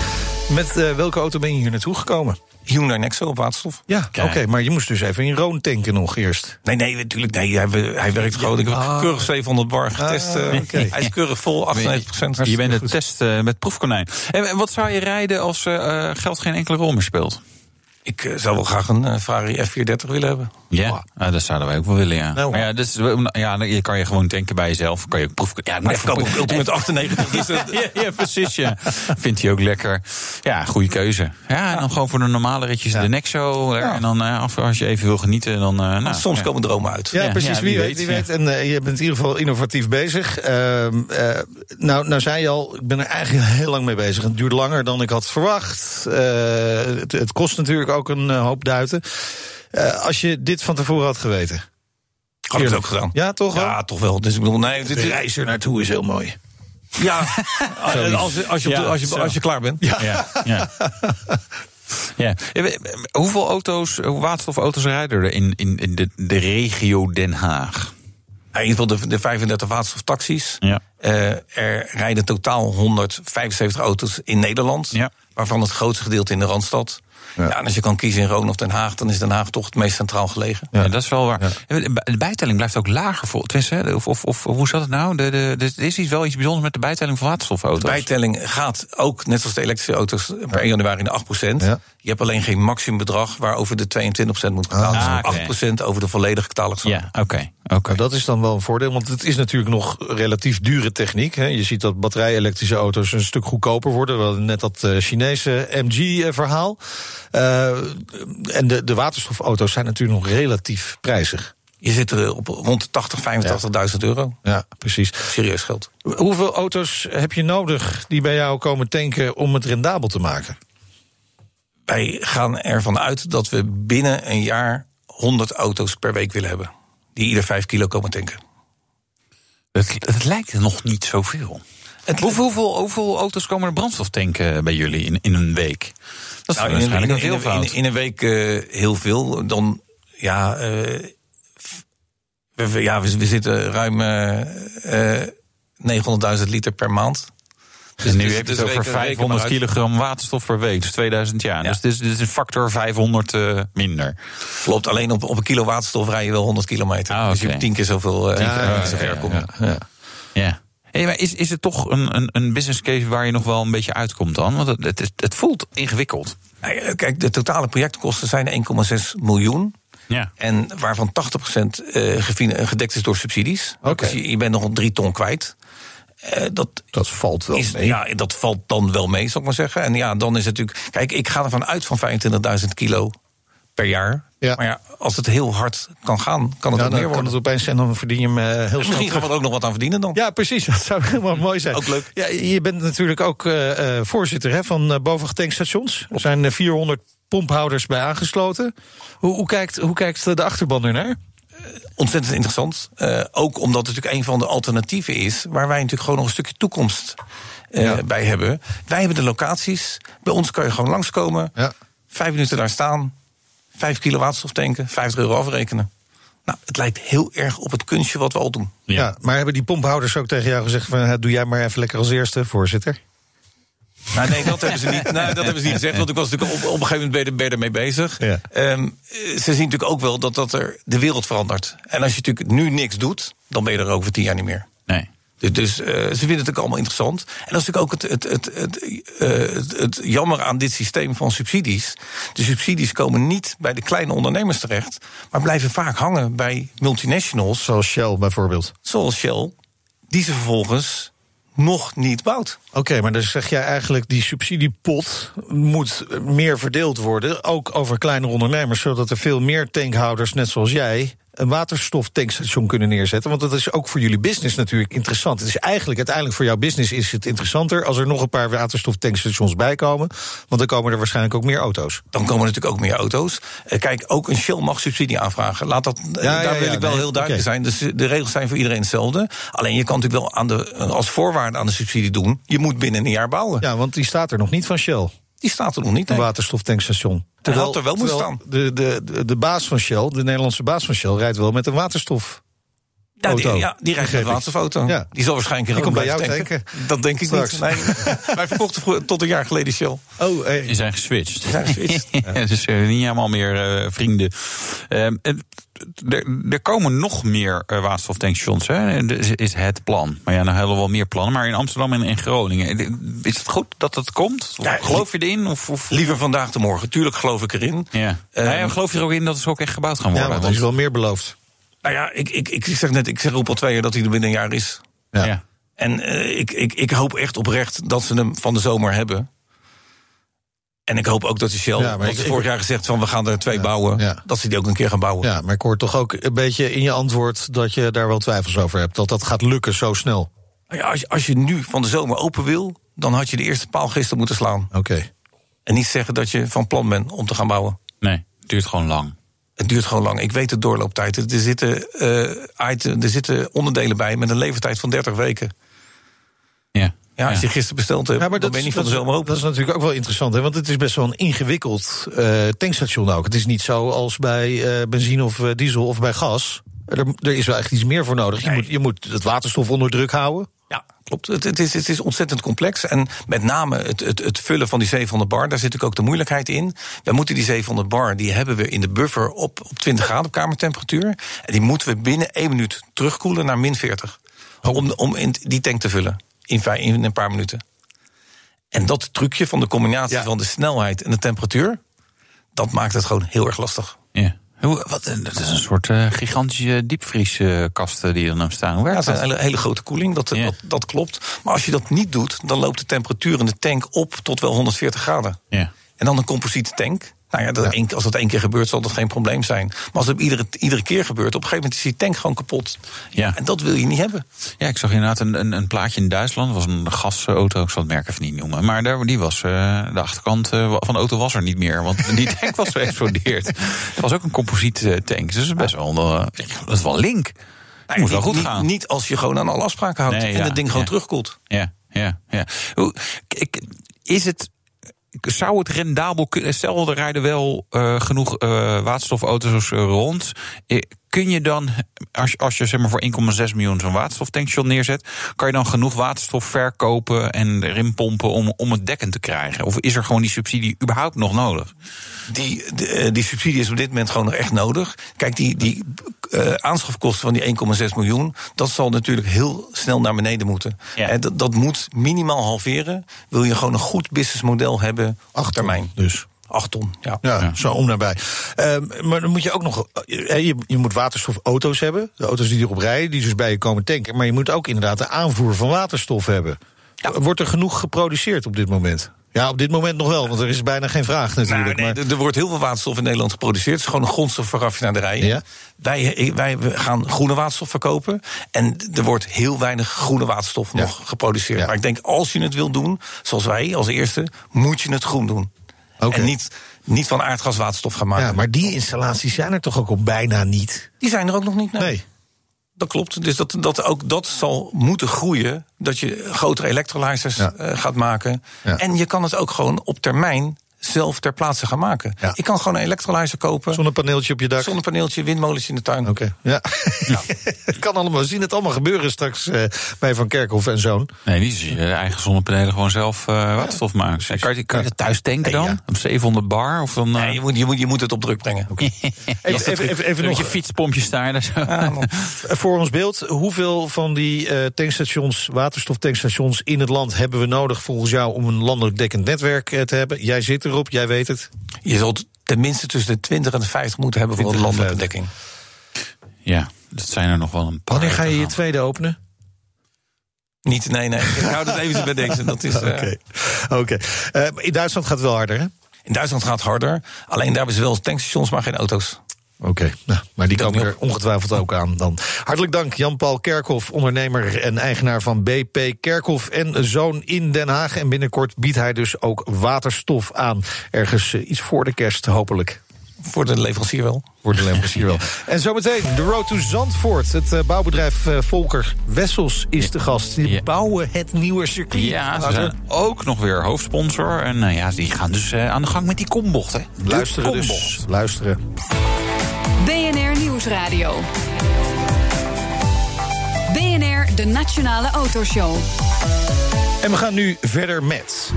Met uh, welke auto ben je hier naartoe gekomen? Hyundai Nexo op waterstof. Ja, oké, okay, maar je moest dus even in Roon tanken nog eerst. Nee, nee, natuurlijk. Nee, hij, hij werkt gewoon. Ik heb ah, keurig zevenhonderd bar getest. Ah, okay. Hij is keurig vol, achtennegentig procent. Je bent het test uh, met proefkonijn. En wat zou je rijden als uh, geld geen enkele rol meer speelt? Ik uh, zou wel graag een uh, Ferrari F vierhonderddertig willen hebben. Ja, wow. uh, dat zouden wij ook wel willen, ja. No. Maar ja, dus, ja, je kan je gewoon tanken bij jezelf. Kan je ook proeven. Ja, maar even ook ultimate achtennegentig. Ja, precies, ja. Vindt hij ook lekker. Ja, goede keuze. Ja, en dan gewoon voor de normale ritjes ja. de Nexo. Ja. En dan uh, als je even wil genieten, dan... Uh, nou, soms ja. komen dromen uit. Ja, ja precies, ja, wie, wie weet. Wie weet. Ja. En uh, je bent in ieder geval innovatief bezig. Uh, uh, nou, nou zei je al, ik ben er eigenlijk heel lang mee bezig. Het duurt langer dan ik had verwacht. Uh, het, het kost natuurlijk ook een uh, hoop duiten. Uh, als je dit van tevoren had geweten. Had ik het ook gedaan. Ja, toch wel? Ja, toch wel. Dus ik bedoel, nee, de reis er naartoe is heel mooi. Ja, als, als, je ja de, als, je, als je klaar bent. Ja. Ja. Ja. Ja. Hoeveel auto's, waterstofauto's rijden er in, in, in de, de regio Den Haag? In ieder geval de, de vijfendertig waterstoftaxis. Ja. Uh, er rijden totaal honderdvijfenzeventig auto's in Nederland. Ja. Waarvan het grootste gedeelte in de Randstad. Ja. Ja, en als je kan kiezen in Rhône of Den Haag, dan is Den Haag toch het meest centraal gelegen. Ja, ja, dat is wel waar. Ja. De bijtelling blijft ook lager voor. Of, of, of hoe zat het nou? De, de, de, er is iets wel iets bijzonders met de bijtelling van waterstofauto's. De bijtelling gaat ook, net als de elektrische auto's, per één januari naar acht procent. Ja. Je hebt alleen geen maximumbedrag waarover de tweeëntwintig procent moet betalen. Ah, dus ah, okay. acht procent over de volledige betalingssom. Ja, oké. Okay, okay. Dat is dan wel een voordeel, want het is natuurlijk nog relatief dure techniek. Hè. Je ziet dat batterij-elektrische auto's een stuk goedkoper worden. We hadden net dat uh, Chinese M G-verhaal. Uh, en de, de waterstofauto's zijn natuurlijk nog relatief prijzig. Je zit er op rond de tachtig, vijfentachtigduizend euro. Ja, precies. Serieus geld. Hoeveel auto's heb je nodig die bij jou komen tanken om het rendabel te maken? Wij gaan ervan uit dat we binnen een jaar honderd auto's per week willen hebben. Die ieder vijf kilo komen tanken. Het, het lijkt nog niet zoveel. Het, hoeveel, hoeveel, hoeveel auto's komen er brandstof tanken bij jullie in, in een week? Dat is nou, waarschijnlijk heel veel. In, in, in een week uh, heel veel. Dan, ja, uh, we, ja we, we zitten ruim uh, negenhonderdduizend liter per maand. Dus, en nu dus, heb je dus het over vijfhonderd kilogram waterstof per week, dus tweeduizend jaar. Ja. Dus dit is, dit is een factor vijfhonderd uh, minder. Klopt, alleen op, op een kilo waterstof rij je wel honderd kilometer. Ah, okay. Dus je hebt tien keer zoveel ver komen. Ja. Hey, maar is, is het toch een, een, een business case waar je nog wel een beetje uitkomt dan? Want het, het, is, het voelt ingewikkeld. Nou, kijk, de totale projectkosten zijn één komma zes miljoen. Ja. En waarvan tachtig procent gedekt is door subsidies. Okay. Dus je, je bent nog op drie ton kwijt. Uh, dat, dat valt wel is, mee. Ja, dat valt dan wel mee, zal ik maar zeggen. En ja, dan is het natuurlijk... Kijk, ik ga ervan uit van vijfentwintigduizend kilo per jaar. Ja. Maar ja, als het heel hard kan gaan, kan het ja, ook meer worden. Kan het opeens en dan verdien je hem uh, heel snel. Misschien gaan we er ook nog wat aan verdienen dan. Ja, precies. Dat zou helemaal mooi zijn. Ook leuk. Ja, je bent natuurlijk ook uh, voorzitter hè, van uh, Bovig tankstations. Er zijn uh, vierhonderd pomphouders bij aangesloten. Hoe, hoe, kijkt, hoe kijkt de achterban er naar? Ontzettend interessant. Uh, ook omdat het natuurlijk een van de alternatieven is... waar wij natuurlijk gewoon nog een stukje toekomst uh, ja. bij hebben. Wij hebben de locaties. Bij ons kan je gewoon langskomen. Ja. Vijf minuten daar staan. Vijf kilo waterstof tanken. Vijftig euro afrekenen. Nou, het lijkt heel erg op het kunstje wat we al doen. Ja, ja, maar hebben die pomphouders ook tegen jou gezegd... van doe jij maar even lekker als eerste, voorzitter? Nou, nee, dat hebben ze niet, nou, dat hebben ze niet gezegd. Want ik was natuurlijk op, op een gegeven moment ben je ermee bezig. Ja. Um, ze zien natuurlijk ook wel dat, dat er de wereld verandert. En als je natuurlijk nu niks doet, dan ben je er over tien jaar niet meer. Nee. Dus, dus uh, ze vinden het natuurlijk allemaal interessant. En dat is natuurlijk ook het, het, het, het, uh, het, het jammer aan dit systeem van subsidies. De subsidies komen niet bij de kleine ondernemers terecht... maar blijven vaak hangen bij multinationals. Zoals Shell bijvoorbeeld. Zoals Shell, die ze vervolgens... nog niet bouwt. Oké, okay, maar dan zeg jij eigenlijk... die subsidiepot moet meer verdeeld worden... ook over kleinere ondernemers... zodat er veel meer tankhouders, net zoals jij... een waterstoftankstation kunnen neerzetten. Want dat is ook voor jullie business natuurlijk interessant. Het is eigenlijk uiteindelijk voor jouw business is het interessanter... als er nog een paar waterstoftankstations bij komen. Want dan komen er waarschijnlijk ook meer auto's. Dan komen er natuurlijk ook meer auto's. Kijk, ook een Shell mag subsidie aanvragen. Laat dat, ja, daar ja, wil ja, ik wel nee, heel duidelijk okay. zijn. Dus de regels zijn voor iedereen hetzelfde. Alleen je kan natuurlijk wel aan de, als voorwaarde aan de subsidie doen... je moet binnen een jaar bouwen. Ja, want die staat er nog niet van Shell. Die staat er nog niet, nee. Een waterstoftankstation. Terwijl, had er wel terwijl moet staan. De, de, de, de baas van Shell, de Nederlandse baas van Shell, rijdt wel met een waterstof. Ja, die, ja, die rijdt met een waterstofauto. Ja. Die zal waarschijnlijk een bij jou tanken. Dat denk ik straks niet. Nee, wij verkochten tot een jaar geleden Shell. Oh, hey. Die zijn geswitcht. Die zijn geswitcht. Ja. Dus uh, niet helemaal meer uh, vrienden. Uh, Er, er komen nog meer waterstoftankstations, hè? Dat is het plan. Maar ja, nou hebben we wel meer plannen. Maar in Amsterdam en in Groningen. Is het goed dat dat komt? Ja, geloof je erin? Of, of... Liever vandaag dan morgen. Tuurlijk geloof ik erin. Ja. Uh, nou ja, geloof je er ook in dat het ook echt gebouwd gaan worden? Ja, want er is wel meer beloofd. Nou ja, ik, ik, ik zeg net, ik zeg op al twee jaar dat hij er binnen een jaar is. Ja. Ja. En uh, ik, ik, ik hoop echt oprecht dat ze hem van de zomer hebben. En ik hoop ook dat de Shell, ja, wat ze vorig jaar gezegd van we gaan er twee ja, bouwen, ja. dat ze die ook een keer gaan bouwen. Ja, maar ik hoor toch ook een beetje in je antwoord dat je daar wel twijfels over hebt. Dat dat gaat lukken zo snel. Ja, als, je, als je nu van de zomer open wil, dan had je de eerste paal gisteren moeten slaan. Oké. Okay. En niet zeggen dat je van plan bent om te gaan bouwen. Nee, het duurt gewoon lang. Het duurt gewoon lang. Ik weet de doorlooptijd. Er zitten, uh, item, er zitten onderdelen bij met een levertijd van dertig weken. Ja. Ja, als je gisteren besteld hebt, ja, maar dan ben je niet van de zomer open. Dat is natuurlijk ook wel interessant, hè? Want het is best wel een ingewikkeld uh, tankstation ook. Het is niet zo als bij uh, benzine of uh, diesel of bij gas. Er, er is wel echt iets meer voor nodig. Je, nee. moet, je moet het waterstof onder druk houden. Ja, klopt. Het, het, is, het is ontzettend complex. En met name het, het, het vullen van die zevenhonderd bar, daar zit natuurlijk ook de moeilijkheid in. We moeten die zevenhonderd bar, die hebben we in de buffer op, op twintig graden op kamertemperatuur. En die moeten we binnen één minuut terugkoelen naar min veertig. Om, om in die tank te vullen in, in een paar minuten. En dat trucje van de combinatie ja. van de snelheid en de temperatuur, dat maakt het gewoon heel erg lastig. Ja. Hoe, wat, dat is een soort uh, gigantische diepvrieskasten uh, die er nou staan. Hoe werkt ja, dat? Is een hele, hele grote koeling, dat, ja. dat, dat klopt. Maar als je dat niet doet, dan loopt de temperatuur in de tank op tot wel honderdveertig graden. Ja. En dan een composiete tank. Nou ja, dat ja. Een, als dat één keer gebeurt, zal dat geen probleem zijn. Maar als het iedere, iedere keer gebeurt, op een gegeven moment is die tank gewoon kapot. Ja. En dat wil je niet hebben. Ja, ik zag inderdaad een, een, een plaatje in Duitsland. Dat was een gasauto, ik zal het merk even niet noemen. Maar daar, die was, uh, de achterkant uh, van de auto was er niet meer. Want die tank was geëxplodeerd. Het was ook een composiet tank. Dus best wel, uh, dat is wel link. Het moet wel goed niet, gaan. Niet als je gewoon aan alle afspraken houdt. Nee, en ja, het ding gewoon ja. terugkoelt. Ja, ja, ja. Hoe, ik, is het... Zou het rendabel kunnen? Stel, er rijden wel uh, genoeg uh, waterstofauto's rond. Kun je dan, als, als je zeg maar voor één komma zes miljoen zo'n waterstoftankstation neerzet, kan je dan genoeg waterstof verkopen en erin pompen om, om het dekken te krijgen? Of is er gewoon die subsidie überhaupt nog nodig? Die, die, die subsidie is op dit moment gewoon nog echt nodig. Kijk, die, die uh, aanschafkosten van die één komma zes miljoen, dat zal natuurlijk heel snel naar beneden moeten. Ja. He, dat, dat moet minimaal halveren. Wil je gewoon een goed businessmodel hebben op termijn. Dus. Acht ton, ja. ja. Zo om nabij. Uh, maar dan moet je ook nog... Je, je moet waterstofauto's hebben. De auto's die erop rijden, die dus bij je komen tanken. Maar je moet ook inderdaad de aanvoer van waterstof hebben. Ja. Wordt er genoeg geproduceerd op dit moment? Ja, op dit moment nog wel, want er is bijna geen vraag natuurlijk. Nou, nee, maar... Er wordt heel veel waterstof in Nederland geproduceerd. Het is gewoon een grondstof voor raffinaderijen. Ja? Wij, wij gaan groene waterstof verkopen. En er wordt heel weinig groene waterstof ja. nog geproduceerd. Ja. Maar ik denk, als je het wil doen, zoals wij als eerste, moet je het groen doen. Okay. En niet, niet van aardgas waterstof gaan maken. Ja, maar die installaties zijn er toch ook al bijna niet? Die zijn er ook nog niet, nee. nee. Dat klopt. Dus dat, dat ook dat zal moeten groeien. Dat je grotere elektrolysers ja. uh, gaat maken. Ja. En je kan het ook gewoon op termijn zelf ter plaatse gaan maken. Ja. Ik kan gewoon een elektrolyser kopen. Zonnepaneeltje op je dak. Zonnepaneeltje, windmolens in de tuin. Oké. Okay. Ja. ja. Het kan allemaal. We zien het allemaal gebeuren straks uh, bij Van Kerkhoff en Zoon. Nee, die is je eigen zonnepanelen gewoon zelf uh, waterstof maken. Ja. Kan je, kan je dat thuis tanken dan? Ja. Op zevenhonderd bar? Of dan, uh... nee, je moet, je, moet, je moet het op druk brengen. Okay. even, even, even, even nog je fietspompjes daar. Dus. Ja, voor ons beeld, hoeveel van die uh, tankstations, waterstoftankstations in het land hebben we nodig volgens jou om een landelijk dekkend netwerk uh, te hebben? Jij zit er. Rob, jij weet het. Je zult tenminste tussen de twintig en de vijftig moeten hebben voor een landelijke dekking. Ja, dat zijn er nog wel een paar. Wanneer ga je je tweede openen? Niet, nee, nee. Ik hou het even bij deze. Dat is. Uh... Oké. Okay. Okay. Uh, in Duitsland gaat het wel harder, hè? In Duitsland gaat het harder. Alleen daar hebben ze wel tankstations, maar geen auto's. Oké, okay. nou, maar die komen er ongetwijfeld ook aan dan. Hartelijk dank, Jan-Paul Kerkhoff, ondernemer en eigenaar van B P Kerkhoff en Zoon in Den Haag. En binnenkort biedt hij dus ook waterstof aan. Ergens iets voor de kerst, hopelijk. Voor de leverancier wel. Voor de leverancier wel. En zometeen, de Road to Zandvoort. Het bouwbedrijf Volker Wessels is de gast. Die ja. bouwen het nieuwe circuit. Ja, ze zijn ook nog weer hoofdsponsor. En nou ja, die gaan dus aan de gang met die kombocht. Hè. Luisteren kombocht. dus. Luisteren. B N R Nieuwsradio. B N R, de Nationale Autoshow. En we gaan nu verder met...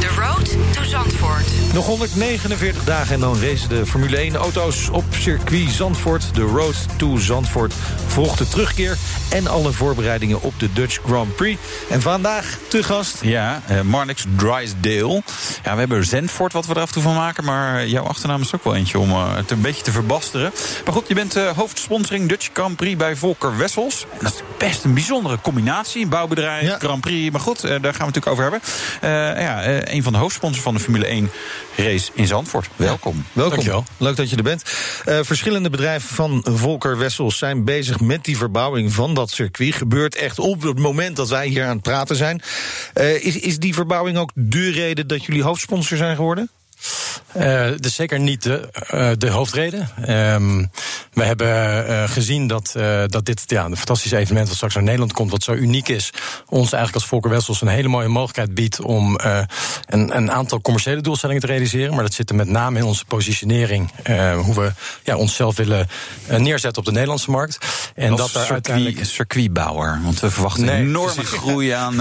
The Road to Zandvoort. Nog honderdnegenenveertig dagen en dan racen de Formule één-auto's op circuit Zandvoort. De Road to Zandvoort volgt de terugkeer en alle voorbereidingen op de Dutch Grand Prix. En vandaag te gast... Ja, eh, Marnix Drysdale. Ja, we hebben Zandvoort wat we er af en toe van maken, maar jouw achternaam is ook wel eentje om uh, het een beetje te verbasteren. Maar goed, je bent uh, hoofdsponsoring Dutch Grand Prix bij Volker Wessels. En dat is best een bijzondere combinatie. Bouwbedrijf, ja. Grand Prix, maar goed, uh, daar gaan we het natuurlijk over hebben. Uh, ja, uh, een van de hoofdsponsors van de Formule één race in Zandvoort. Welkom. Welkom. Dankjewel. Leuk dat je er bent. Uh, verschillende bedrijven van Volker Wessels zijn bezig met die verbouwing van dat circuit. Gebeurt echt op het moment dat wij hier aan het praten zijn. Uh, is, is die verbouwing ook de reden dat jullie hoofdsponsor zijn geworden? Uh, dus zeker niet de, uh, de hoofdreden. Um, we hebben uh, gezien dat, uh, dat dit ja, een fantastisch evenement wat straks naar Nederland komt, wat zo uniek is, ons eigenlijk als Volker Wessels een hele mooie mogelijkheid biedt om uh, een, een aantal commerciële doelstellingen te realiseren. Maar dat zit er met name in onze positionering. Uh, hoe we ja, onszelf willen uh, neerzetten op de Nederlandse markt. En als dat daar circuit, uiteindelijk circuitbouwer. Want we verwachten nee, enorme precies. groei aan. Uh,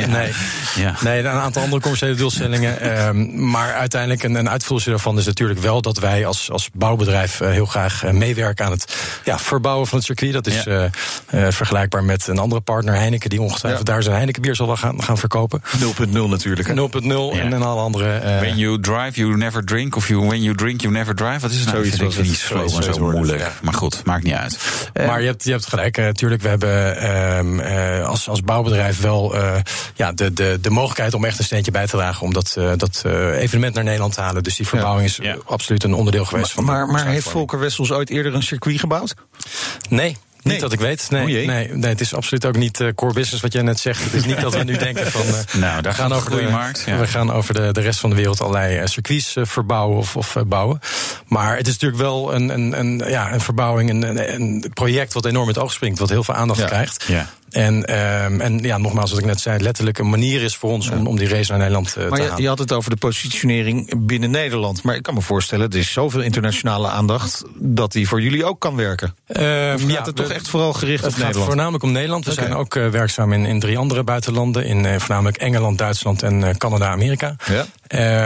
ja. Nee. Ja. nee, een aantal andere commerciële doelstellingen. Um, maar uiteindelijk een, een uitvoering daarvan is natuurlijk wel dat wij als, als bouwbedrijf heel graag meewerken aan het ja, verbouwen van het circuit. Dat is ja. uh, uh, vergelijkbaar met een andere partner, Heineken, die ongetwijfeld ja. daar zijn Heinekenbier zal wel gaan, gaan verkopen. nul punt nul natuurlijk. nul punt nul ja. en, en alle andere. Uh, when you drive, you never drink. Of you, when you drink, you never drive. Wat is het nou? Zoiets was niet slow, maar zo moeilijk. Ja. Maar goed, maakt niet uit. Uh, maar je hebt, je hebt gelijk. Natuurlijk, uh, we hebben uh, uh, als, als bouwbedrijf wel uh, ja, de, de, de mogelijkheid om echt een steentje bij te dragen om dat, uh, dat uh, evenement naar Nederland te halen. Dus die verbouwing is ja. absoluut een onderdeel geweest maar, van. Maar, maar heeft Volker Wessels ooit eerder een circuit gebouwd? Nee. Nee. Niet dat ik weet. Nee, nee, nee, het is absoluut ook niet uh, core business wat jij net zegt. Het is niet dat we nu denken van. Uh, nou, daar gaan over de, de markt, ja. We gaan over de, de rest van de wereld allerlei uh, circuits uh, verbouwen of, of uh, bouwen. Maar het is natuurlijk wel een, een, een, ja, een verbouwing, een, een project wat enorm in het oog springt, wat heel veel aandacht ja. krijgt. Ja. En, um, en ja, nogmaals, wat ik net zei, letterlijk een manier is voor ons om, om die race naar Nederland uh, maar te halen. Je, je had het over de positionering binnen Nederland. Maar ik kan me voorstellen, er is zoveel internationale aandacht dat die voor jullie ook kan werken. Uh, gaat ja, het toch we, echt vooral gericht op Nederland? Het gaat voornamelijk om Nederland. We okay. zijn ook uh, werkzaam in, in drie andere buitenlanden. In uh, voornamelijk Engeland, Duitsland en uh, Canada, Amerika. Ja.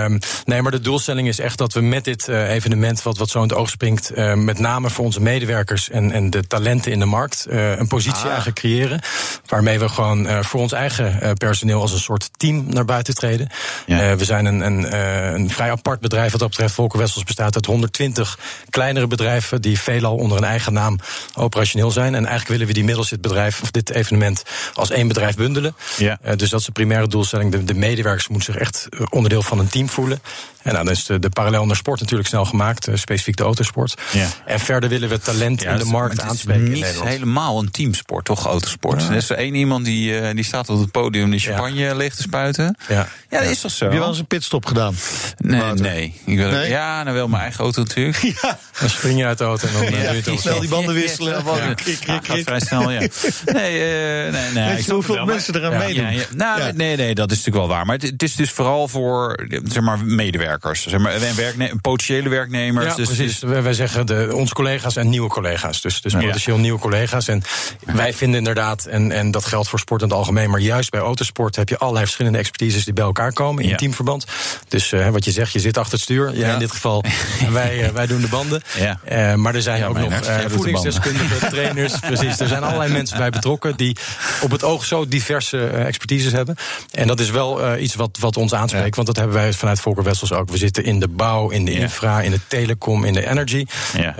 Uh, nee, maar de doelstelling is echt dat we met dit uh, evenement, wat, wat zo in het oog springt, uh, met name voor onze medewerkers en, en de talenten in de markt, uh, een positie ah. eigenlijk creëren. Waarmee we gewoon uh, voor ons eigen uh, personeel als een soort team naar buiten treden. Ja. Uh, we zijn een, een, uh, een vrij apart bedrijf wat dat betreft. Volker Wessels bestaat uit honderdtwintig kleinere bedrijven die veelal onder een eigen naam operationeel zijn. En eigenlijk willen we die middels dit bedrijf of dit evenement als één bedrijf bundelen. Ja. Uh, dus dat is de primaire doelstelling. De, de medewerkers moeten zich echt onderdeel van een team voelen. En nou, dan is de, de parallel naar sport natuurlijk snel gemaakt. Uh, specifiek de autosport. Ja. En verder willen we talent ja, in de markt aanspreken. Het is niet helemaal een teamsport, toch? Autosport. Ja. Er is er één iemand die, die staat op het podium die champagne ja. leeg te spuiten. Ja. ja, dat is toch zo? Heb je wel eens een pitstop gedaan? Nee, Wouter. nee. Ik wil nee? Ja, nou wel mijn eigen auto natuurlijk. Ja. Dan spring je uit de auto en dan ja. doe je het snel die banden wisselen. Ja. Ja. Krik, krik, krik. Ja, vrij snel, ja. Nee, uh, nee, nee. Weet je hoeveel wel, mensen eraan ja. meedoen? Ja, ja. Nou, ja. Nee, nee, dat is natuurlijk wel waar. Maar het, het is dus vooral voor zeg maar, medewerkers. Zeg maar, werkne- potentiële werknemers. Ja, dus precies. Dus, wij zeggen de, onze collega's en nieuwe collega's. Dus, dus ja. potentieel nieuwe collega's. En wij vinden inderdaad. En, en dat geldt voor sport in het algemeen. Maar juist bij autosport heb je allerlei verschillende expertises die bij elkaar komen in ja. teamverband. Dus uh, wat je zegt, je zit achter het stuur. Ja, ja. In dit geval, wij, uh, wij doen de banden. Ja. Uh, maar er zijn ja, ook nog uh, voedingsdeskundigen, trainers. Precies, er zijn allerlei mensen bij betrokken die op het oog zo diverse uh, expertises hebben. En dat is wel uh, iets wat, wat ons aanspreekt. Ja. Want dat hebben wij vanuit Volker Wessels ook. We zitten in de bouw, in de infra, ja. in de telecom, in de energy. Ja. Uh,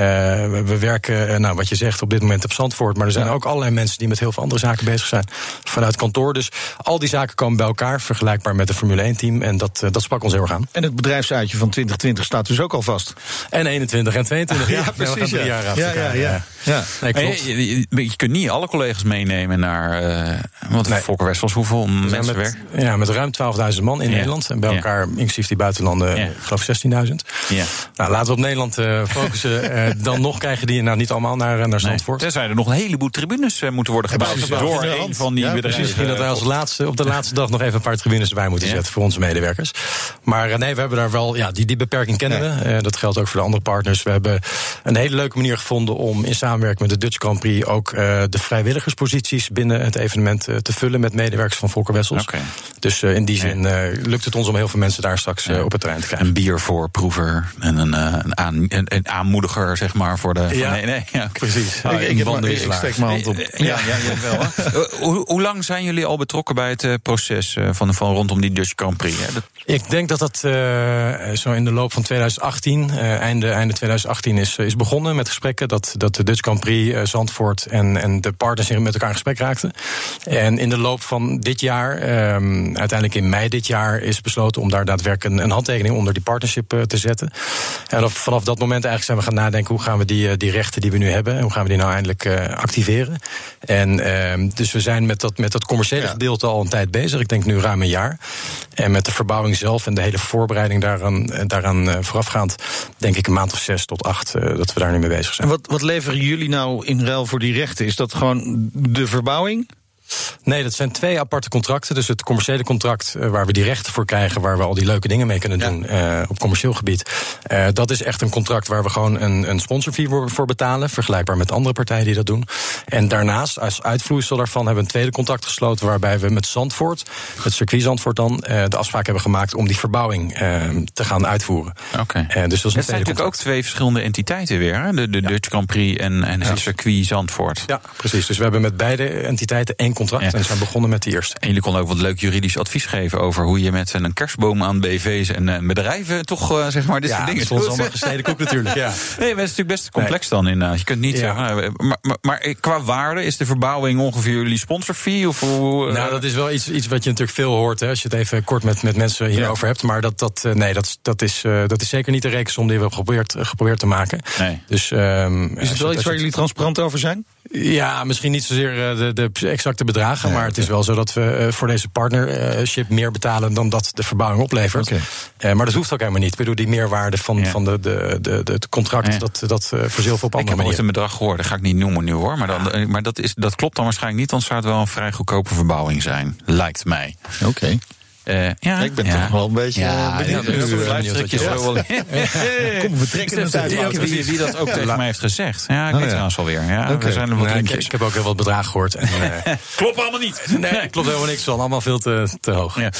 we, we werken, uh, nou, wat je zegt, op dit moment op Zandvoort. Maar er zijn ja. ook allerlei mensen die met heel veel andere zaken bezig zijn vanuit kantoor. Dus al die zaken komen bij elkaar, vergelijkbaar met de Formule één-team. En dat, dat sprak ons heel erg aan. En het bedrijfsuitje van twintig twintig staat dus ook al vast. En eenentwintig en tweeëntwintig. Ah, ja, ja, precies. We gaan drie jaar ja. achter elkaar. Ja, ja, ja. Ja. Nee, klopt. Je, je, je kunt niet alle collega's meenemen naar uh, want nee. Volker Wessels, hoeveel we mensen met, werken? Ja, met ruim twaalfduizend man in ja. Nederland. En bij ja. elkaar, inclusief die buitenlanden, ja. geloof ik zestienduizend. Ja. Nou, laten we op Nederland uh, focussen. uh, dan nog krijgen die nou niet allemaal naar, naar Zandvoort. Nee. Er zijn er nog een heleboel tribunes uh, moeten worden gebouwd. Door een van die ja, bedrijven. Misschien dat wij als laatste, op de laatste dag nog even een paar tribunes erbij moeten zetten ja. voor onze medewerkers. Maar nee, we hebben daar wel, ja, die, die beperking kennen we. Ja. Uh, dat geldt ook voor de andere partners. We hebben een hele leuke manier gevonden om in samenwerking met de Dutch Grand Prix ook uh, de vrijwilligersposities binnen het evenement uh, te vullen met medewerkers van Volker Wessels. Okay. Dus uh, in die zin uh, lukt het ons om heel veel mensen daar straks uh, op het terrein te krijgen. Een biervoorproever en een, uh, een, aan, een, een aanmoediger, zeg maar, voor de. Ja. Van, nee, nee, ja, precies. Ah, ik, ik, heb, ik steek mijn hand op. Ja, ja, ja, ja. Wel, hoe, hoe lang zijn jullie al betrokken bij het uh, proces uh, van, van rondom die Dutch Grand Prix? Hè? Dat... Ik denk dat dat uh, zo in de loop van twintig achttien, uh, einde, einde twintig achttien is, is begonnen met gesprekken. Dat, dat de Dutch Grand Prix, uh, Zandvoort en, en de partners met elkaar in gesprek raakten. En in de loop van dit jaar, um, uiteindelijk in mei dit jaar, is besloten om daar daadwerkelijk een, een handtekening onder die partnership uh, te zetten. En of, vanaf dat moment eigenlijk zijn we gaan nadenken hoe gaan we die, uh, die rechten die we nu hebben, hoe gaan we die nou eindelijk uh, activeren. En uh, Um, dus we zijn met dat, met dat commerciële ja. gedeelte al een tijd bezig. Ik denk nu ruim een jaar. En met de verbouwing zelf en de hele voorbereiding daaraan, daaraan uh, voorafgaand... denk ik een maand of zes tot acht uh, dat we daar nu mee bezig zijn. En wat, wat leveren jullie nou in ruil voor die rechten? Is dat gewoon de verbouwing? Nee, dat zijn twee aparte contracten. Dus het commerciële contract uh, waar we die rechten voor krijgen... waar we al die leuke dingen mee kunnen ja. doen uh, op commercieel gebied. Uh, dat is echt een contract waar we gewoon een, een sponsorfee voor, voor betalen... vergelijkbaar met andere partijen die dat doen. En daarnaast, als uitvloeisel daarvan, hebben we een tweede contract gesloten... waarbij we met Zandvoort, het circuit Zandvoort dan... Uh, de afspraak hebben gemaakt om die verbouwing uh, te gaan uitvoeren. Okay. Uh, dus dat is een tweede zijn natuurlijk ook twee verschillende entiteiten weer. Hè? De, de ja. Dutch Grand Prix en, en ja. het circuit Zandvoort. Ja, precies. Dus we hebben met beide entiteiten één contract. Ja. En we zijn begonnen met de eerste. En jullie konden ook wat leuk juridisch advies geven... over hoe je met een kerstboom aan B V's en bedrijven... toch, uh, zeg maar, dit ja, soort dingen... Ja, dat is ons allemaal gesneden koek natuurlijk. Ja. Nee, maar het is natuurlijk best complex nee. dan inderdaad. Je kunt niet ja. zeggen... Maar, maar, maar qua waarde is de verbouwing ongeveer jullie sponsorfee? Of hoe, uh... Nou, dat is wel iets, iets wat je natuurlijk veel hoort... Hè, als je het even kort met, met mensen hierover ja. hebt. Maar dat, dat, nee, dat, dat, is, uh, dat is zeker niet de rekensom die we hebben geprobeerd, geprobeerd te maken. Nee. Dus, um, is het wel ja, iets waar jullie transparant over zijn? Ja, misschien niet zozeer de, de exacte bedragen... Ja, maar het is wel zo dat we voor deze partnership meer betalen... dan dat de verbouwing oplevert. Okay. Uh, maar dat hoeft ook helemaal niet. Ik bedoel, die meerwaarde van, ja. van de, de, de, het contract... Ja. dat, dat uh, verzilvert op andere manieren. Ik heb ooit een bedrag gehoord, dat ga ik niet noemen nu hoor. Maar, dan, maar dat, is, dat klopt dan waarschijnlijk niet... want zou het wel een vrij goedkope verbouwing zijn. Lijkt mij. Oké. Okay. Uh, ja, ik ben ja. toch wel een beetje ja, benieuwd. Ja, dat je ja. wel... Kom, we trekken het uit. Wie, wie dat ook tegen mij heeft gezegd. Ja, ik oh, weet ja. het alweer. Ja, okay. we zijn er ja, ik, ik heb ook heel wat bedragen gehoord. En, uh, klopt allemaal niet. Nee, nee, klopt helemaal niks van. Allemaal veel te, te hoog. Ja.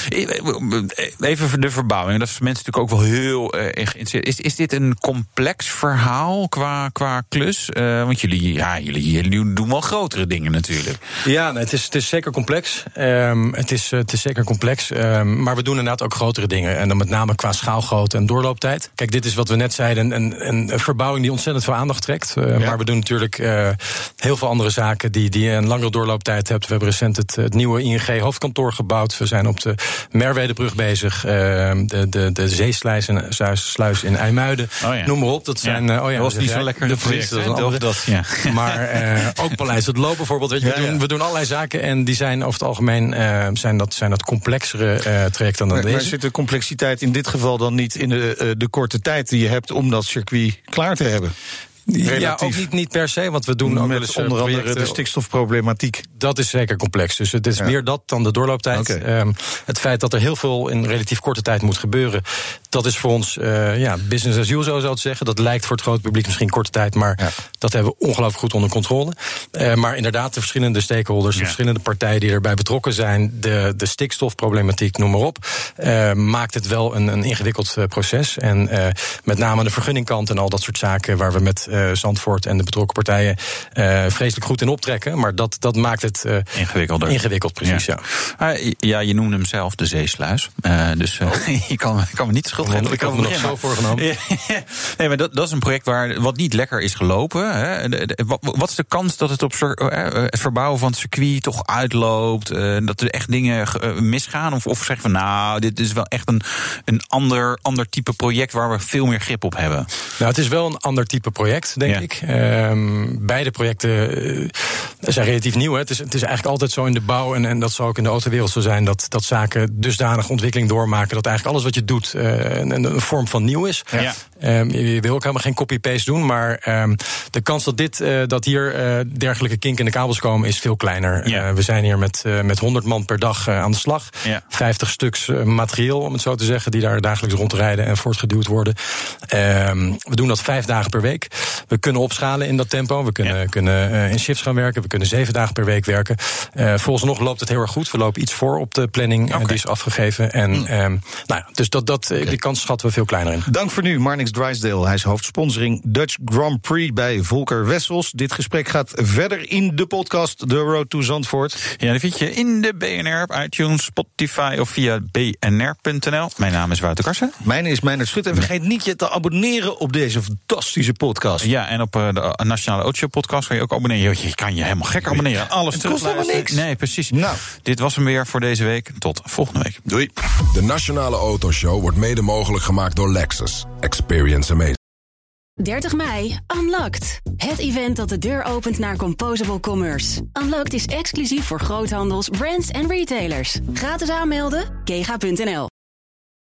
Even de verbouwing. Dat is mensen natuurlijk ook wel heel uh, geïnteresseerd. Is, is dit een complex verhaal qua, qua klus? Uh, want jullie, ja, jullie, jullie doen wel grotere dingen natuurlijk. Ja, nee, het, is, het is zeker complex. Um, het, is, het is zeker complex. Uh, Um, maar we doen inderdaad ook grotere dingen. En dan met name qua schaalgrootte en doorlooptijd. Kijk, dit is wat we net zeiden, een, een, een verbouwing die ontzettend veel aandacht trekt. Uh, ja. Maar we doen natuurlijk uh, heel veel andere zaken die, die een langere doorlooptijd hebben. We hebben recent het, het nieuwe I N G-hoofdkantoor gebouwd. We zijn op de Merwedebrug bezig. Uh, de de, de zeesluis IJmuiden. Oh ja. Noem maar op. Dat zijn, ja. uh, oh ja, was niet zo lekker de project. Dat dat, ja. Maar uh, ook Paleis Het Loo bijvoorbeeld. Weet je, ja, we, doen, ja. we doen allerlei zaken en die zijn over het algemeen uh, zijn, dat, zijn dat complexere... Uh, traject dan maar, maar zit de complexiteit in dit geval dan niet in de, uh, de korte tijd die je hebt om dat circuit klaar te hebben? Relatief. Ja, ook niet, niet per se, want we doen ook met onder andere de stikstofproblematiek. Dat is zeker complex, dus het is ja. meer dat dan de doorlooptijd. Okay. Um, het feit dat er heel veel in relatief korte tijd moet gebeuren... dat is voor ons uh, ja, business as usual, zou ik zeggen. Dat lijkt voor het grote publiek misschien korte tijd... maar ja. dat hebben we ongelooflijk goed onder controle. Uh, maar inderdaad, de verschillende stakeholders... de ja. verschillende partijen die erbij betrokken zijn... de, de stikstofproblematiek, noem maar op... Uh, maakt het wel een, een ingewikkeld uh, proces. En uh, met name de vergunningkant en al dat soort zaken... waar we met uh, Zandvoort en de betrokken partijen... Uh, vreselijk goed in optrekken. Maar dat, dat maakt het uh, ingewikkelder. Ingewikkeld, precies, ja. Ja. Uh, ja, je noemde hem zelf de zeesluis. Uh, dus uh, oh. je kan, kan me niet schuldig. Nee, ik had me nog zo voorgenomen. Nee, maar dat, dat is een project waar wat niet lekker is gelopen. Hè. De, de, wat, wat is de kans dat het op eh, het verbouwen van het circuit toch uitloopt? Eh, dat er echt dingen eh, misgaan? Of, of zeggen van nou, dit is wel echt een, een ander, ander type project waar we veel meer grip op hebben? Nou, het is wel een ander type project, denk ja. ik. Um, beide projecten uh, zijn relatief nieuw. Hè. Het, is, het is eigenlijk altijd zo in de bouw, en, en dat zal ook in de autowereld zo zijn, dat, dat zaken dusdanig ontwikkeling doormaken dat eigenlijk alles wat je doet... Uh, Een, een vorm van nieuw is. Ja. Um, je wil ook helemaal geen copy-paste doen, maar um, de kans dat, dit, uh, dat hier uh, dergelijke kink in de kabels komen is veel kleiner. Ja. Uh, we zijn hier met, uh, met honderd man per dag uh, aan de slag. Ja. vijftig stuks uh, materieel, om het zo te zeggen, die daar dagelijks rondrijden en voortgeduwd worden. Um, we doen dat vijf dagen per week. We kunnen opschalen in dat tempo. We kunnen, ja. kunnen uh, in shifts gaan werken. We kunnen zeven dagen per week werken. Uh, vooralsnog loopt het heel erg goed. We lopen iets voor op de planning okay. uh, die is afgegeven. En, um, nou ja, dus dat, dat, okay. die kans schatten we veel kleiner in. Dank voor nu, Marnix Drysdale. Hij is hoofdsponsoring Dutch Grand Prix bij Volker Wessels. Dit gesprek gaat verder in de podcast The Road to Zandvoort. Ja, dat vind je in de B N R, iTunes, Spotify of via b n r punt n l. Mijn naam is Wouter Karsen. Mijn is Meijnerd Schut. En vergeet niet je te abonneren op deze fantastische podcast. Ja, en op de Nationale Autoshow podcast kan je ook abonneren. Je kan je helemaal gek abonneren. Alles terug. Het kost helemaal niks. Nee, precies. Nou. Dit was hem weer voor deze week. Tot volgende week. Doei. De Nationale Autoshow wordt mede mogelijk gemaakt door Lexus. Experience amazing. dertig mei, Unlocked. Het event dat de deur opent naar Composable Commerce. Unlocked is exclusief voor groothandels, brands en retailers. Gratis aanmelden, kega punt n l.